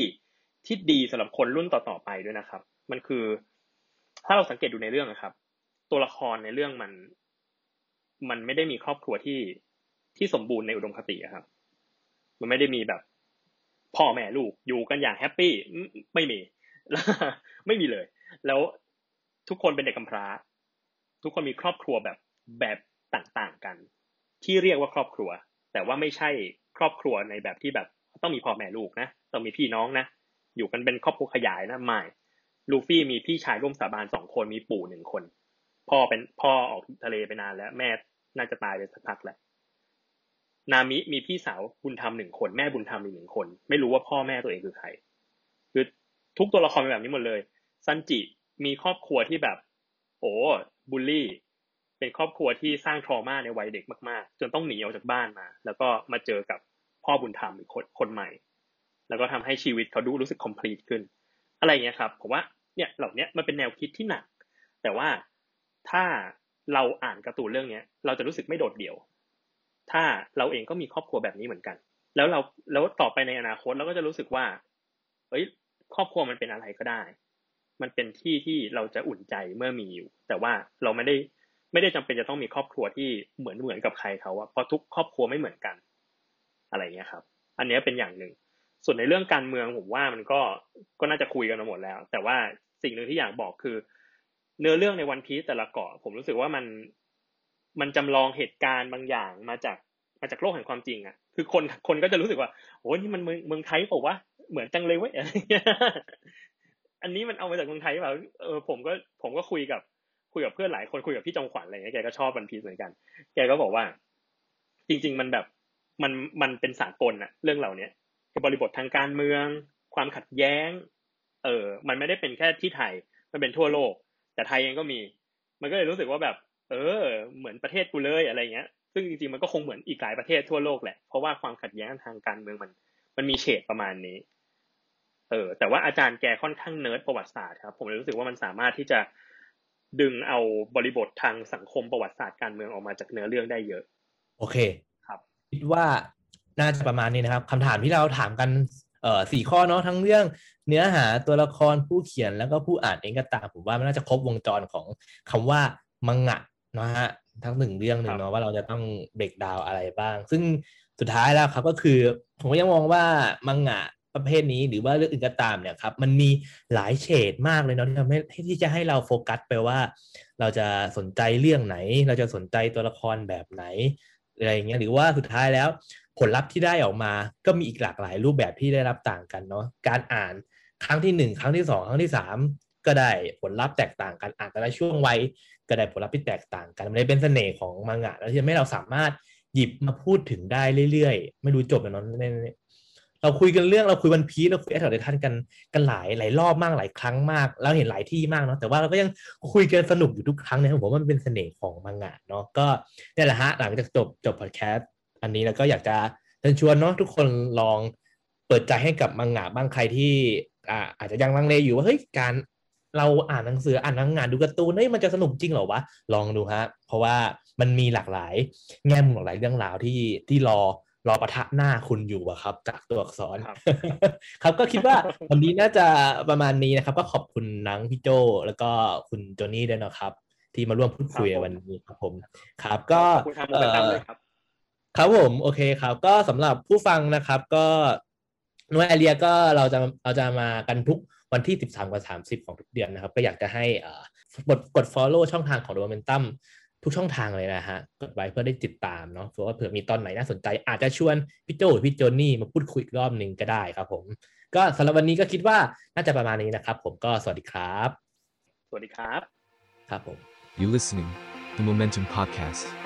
ที่ดีสำหรับคนรุ่นต่อๆไปด้วยนะครับมันคือถ้าเราสังเกตดูในเรื่องนะครับตัวละครในเรื่องมันมันไม่ได้มีครอบครัวที่ที่สมบูรณ์ในอุดมคติครับมันไม่ได้มีแบบพ่อแม่ลูกอยู่กันอย่างแฮปปี้ไม่มีไม่มีเลยแล้วทุกคนเป็นเด็กกำพร้าทุกคนมีครอบครัวแบบแบบต่างๆกันที่เรียกว่าครอบครัวแต่ว่าไม่ใช่ครอบครัวในแบบที่แบบต้องมีพ่อแม่ลูกนะต้องมีพี่น้องนะอยู่กันเป็นครอบครัวขยายนะไม่ลูฟี่มีพี่ชายร่วมสาบานสองคนมีปู่หนึ่งคนพ่อเป็นพ่อออกทะเลไปนานแล้วแม่น่าจะตายไปสักพักแล้วนามิมีพี่สาวบุญธรรมหนึ่งคนแม่บุญธรรมอีกหนึ่งคนไม่รู้ว่าพ่อแม่ตัวเองคือใครคือทุกตัวละครเป็นแบบนี้หมดเลยซันจิมีครอบครัวที่แบบโอ้บูลลี่เป็นครอบครัวที่สร้างทรอมาในวัยเด็กมากๆจนต้องหนีออกจากบ้านมาแล้วก็มาเจอกับพ่อบุญธรรมอีกคนคนใหม่แล้วก็ทำให้ชีวิตเขาดูรู้สึก complete ขึ้นอะไรเงี้ยครับผมว่าเนี่ยเหล่านี้มันเป็นแนวคิดที่หนักแต่ว่าถ้าเราอ่านการ์ตูนเรื่องนี้เราจะรู้สึกไม่โดดเดี่ยวถ้าเราเองก็มีครอบครัวแบบนี้เหมือนกันแล้วเราแล้วต่อไปในอนาคตเราก็จะรู้สึกว่าเอ้ย ครอบครัวมันเป็นอะไรก็ได้มันเป็นที่ที่เราจะอุ่นใจเมื่อมีอยู่แต่ว่าเราไม่ได้ไม่ได้จำเป็นจะต้องมีครอบครัวที่เหมือนเหมือนกับใครเขาอะเพราะทุกครอบครัวไม่เหมือนกันอะไรเงี้ยครับอันนี้เป็นอย่างหนึ่งส่วนในเรื่องการเมืองผมว่ามันก็ก็น่าจะคุยกันมาหมดแล้วแต่ว่าสิ่งหนึ่งที่อยากบอกคือเนื้อเรื่องในวันพีซแต่ละเกาะผมรู้สึกว่ามันมันจำลองเหตุการณ์บางอย่างมาจากมาจากโลกแห่งความจริงอะคือคนคนก็จะรู้สึกว่าโอ้นี่มันเมืองเมืองไทยเปล่าวะเหมือนจังเลยเว้ยอันนี้มันเอามาจากเมืองไทยเปล่าเออผมก็ผมก็คุยกับคุยกับเพื่อนหลายคนคุยกับพี่จงขวัญอะไรเงี้ยแกก็ชอบวันพีซเหมือนกันแกก็บอกว่าจริงๆมันแบบมันมันเป็นสากลอะเรื่องเหล่านี้บริบททางการเมืองความขัดแย้งเออมันไม่ได้เป็นแค่ที่ไทยมันเป็นทั่วโลกแต่ไทยเองก็มีมันก็เลยรู้สึกว่าแบบเออเหมือนประเทศกูเลยอะไรเงี้ยซึ่งจริงๆมันก็คงเหมือนอีกหลายประเทศทั่วโลกแหละเพราะว่าความขัดแย้งทางการเมืองมันมันมีเฉดประมาณนี้เออแต่ว่าอาจารย์แกค่อนข้างเนิร์ดประวัติศาสตร์ครับผมเลยรู้สึกว่ามันสามารถที่จะดึงเอาบริบททางสังคมประวัติศาสตร์การเมืองออกมาจากเนื้อเรื่องได้เยอะโอเคครับคิดว่าน่าจะประมาณนี้นะครับคำถามที่เราถามกันเอ่อสี่ข้อเนาะทั้งเรื่องเนื้อหาตัวละครผู้เขียนแล้วก็ผู้อ่านเองก็ตามผมว่ามันน่าจะครบวงจรของคำว่ามังงะนะฮะทั้งหนึ่งเรื่องหนึ่งเนาะว่าเราจะต้องเบรกดาวอะไรบ้างซึ่งสุดท้ายแล้วครับก็คือผมก็ยังมองว่ามังงะประเภทนี้หรือว่าเรื่องอื่นก็ตามเนี่ยครับมันมีหลายเฉดมากเลยเนาะที่ทำให้ที่จะให้เราโฟกัสไปว่าเราจะสนใจเรื่องไหนเราจะสนใจตัวละครแบบไหนอะไรอย่างเงี้ยหรือว่าสุดท้ายแล้วผลลัพธ์ที่ได้ออกมาก็มีอีกหลากหลายรูปแบบที่ได้รับต่างกันเนาะการอ่านครั้งที่หนึ่งครั้งที่สองครั้งที่สามก็ได้ผลลัพธ์แตกต่างกันอ่านแต่ละช่วงวัยก็ได้ผลลัพธ์ที่แตกต่างกันมันเลยเป็นเสน่ห์ของมังงะแล้วที่ทำให้เราสามารถหยิบมาพูดถึงได้เรื่อยๆไม่รู้จบแล้วเนาะเราคุยกันเรื่องเราคุยวันพีซเราคุยแอทแทคออนไททันกันกันหลายหลายรอบมากหลายครั้งมากเราเห็นหลายที่มากเนาะแต่ว่าเราก็ยังคุยกันสนุกอยู่ทุกครั้งเนี่ยผมว่ามันเป็นเสน่ห์ของมังงะเนาะก็เนี่ยแหละฮะหลังจากจบจบพอดแคสต์อันนี้แล้วก็อยากจะเชิญชวนเนาะทุกคนลองเปิดใจให้กับมังงะบ้างใครที่อ่าอาจจะยังลังเลอยู่ว่าเฮ้ยการเราอ่านหนังสืออ่านมังงะดูการ์ตูนเฮ้ยมันจะสนุกจริงเหรอวะลองดูฮะเพราะว่ามันมีหลากหลายแง่มุมหลากหลายเรื่องราวที่ที่รอรอปะทะหน้าคุณอยู่อะครับจากตัวอักษรครับ ก็คิดว่าวันนี้น่าจะประมาณนี้นะครับก็ขอบคุณนังพี่โจแล้วก็คุณโจนี่ด้วยนะครับที่มาร่วมพูดคุยวันนี้ครับผมครับก็ครับผมโอเคครับก็สำหรับผู้ฟังนะครับก็NOIR Areaก็เราจะเราจะมากันทุกวันที่ สิบสามกับสามสิบ ของทุกเดือนนะครับก็อยากจะให้เอ่อกด follow ช่องทางของ Momentumทุกช่องทางเลยนะฮะกดไว้เพื่อได้ติดตามเนาะเพราะว่าเผื่อมีตอนไหนน่าสนใจอาจจะชวนพี่โจหรือพี่โจนี่มาพูดคุยอีกรอบหนึ่งก็ได้ครับผมก็สำหรับวันนี้ก็คิดว่าน่าจะประมาณนี้นะครับผมก็สวัสดีครับสวัสดีครับครับผม You listening the Momentum Podcast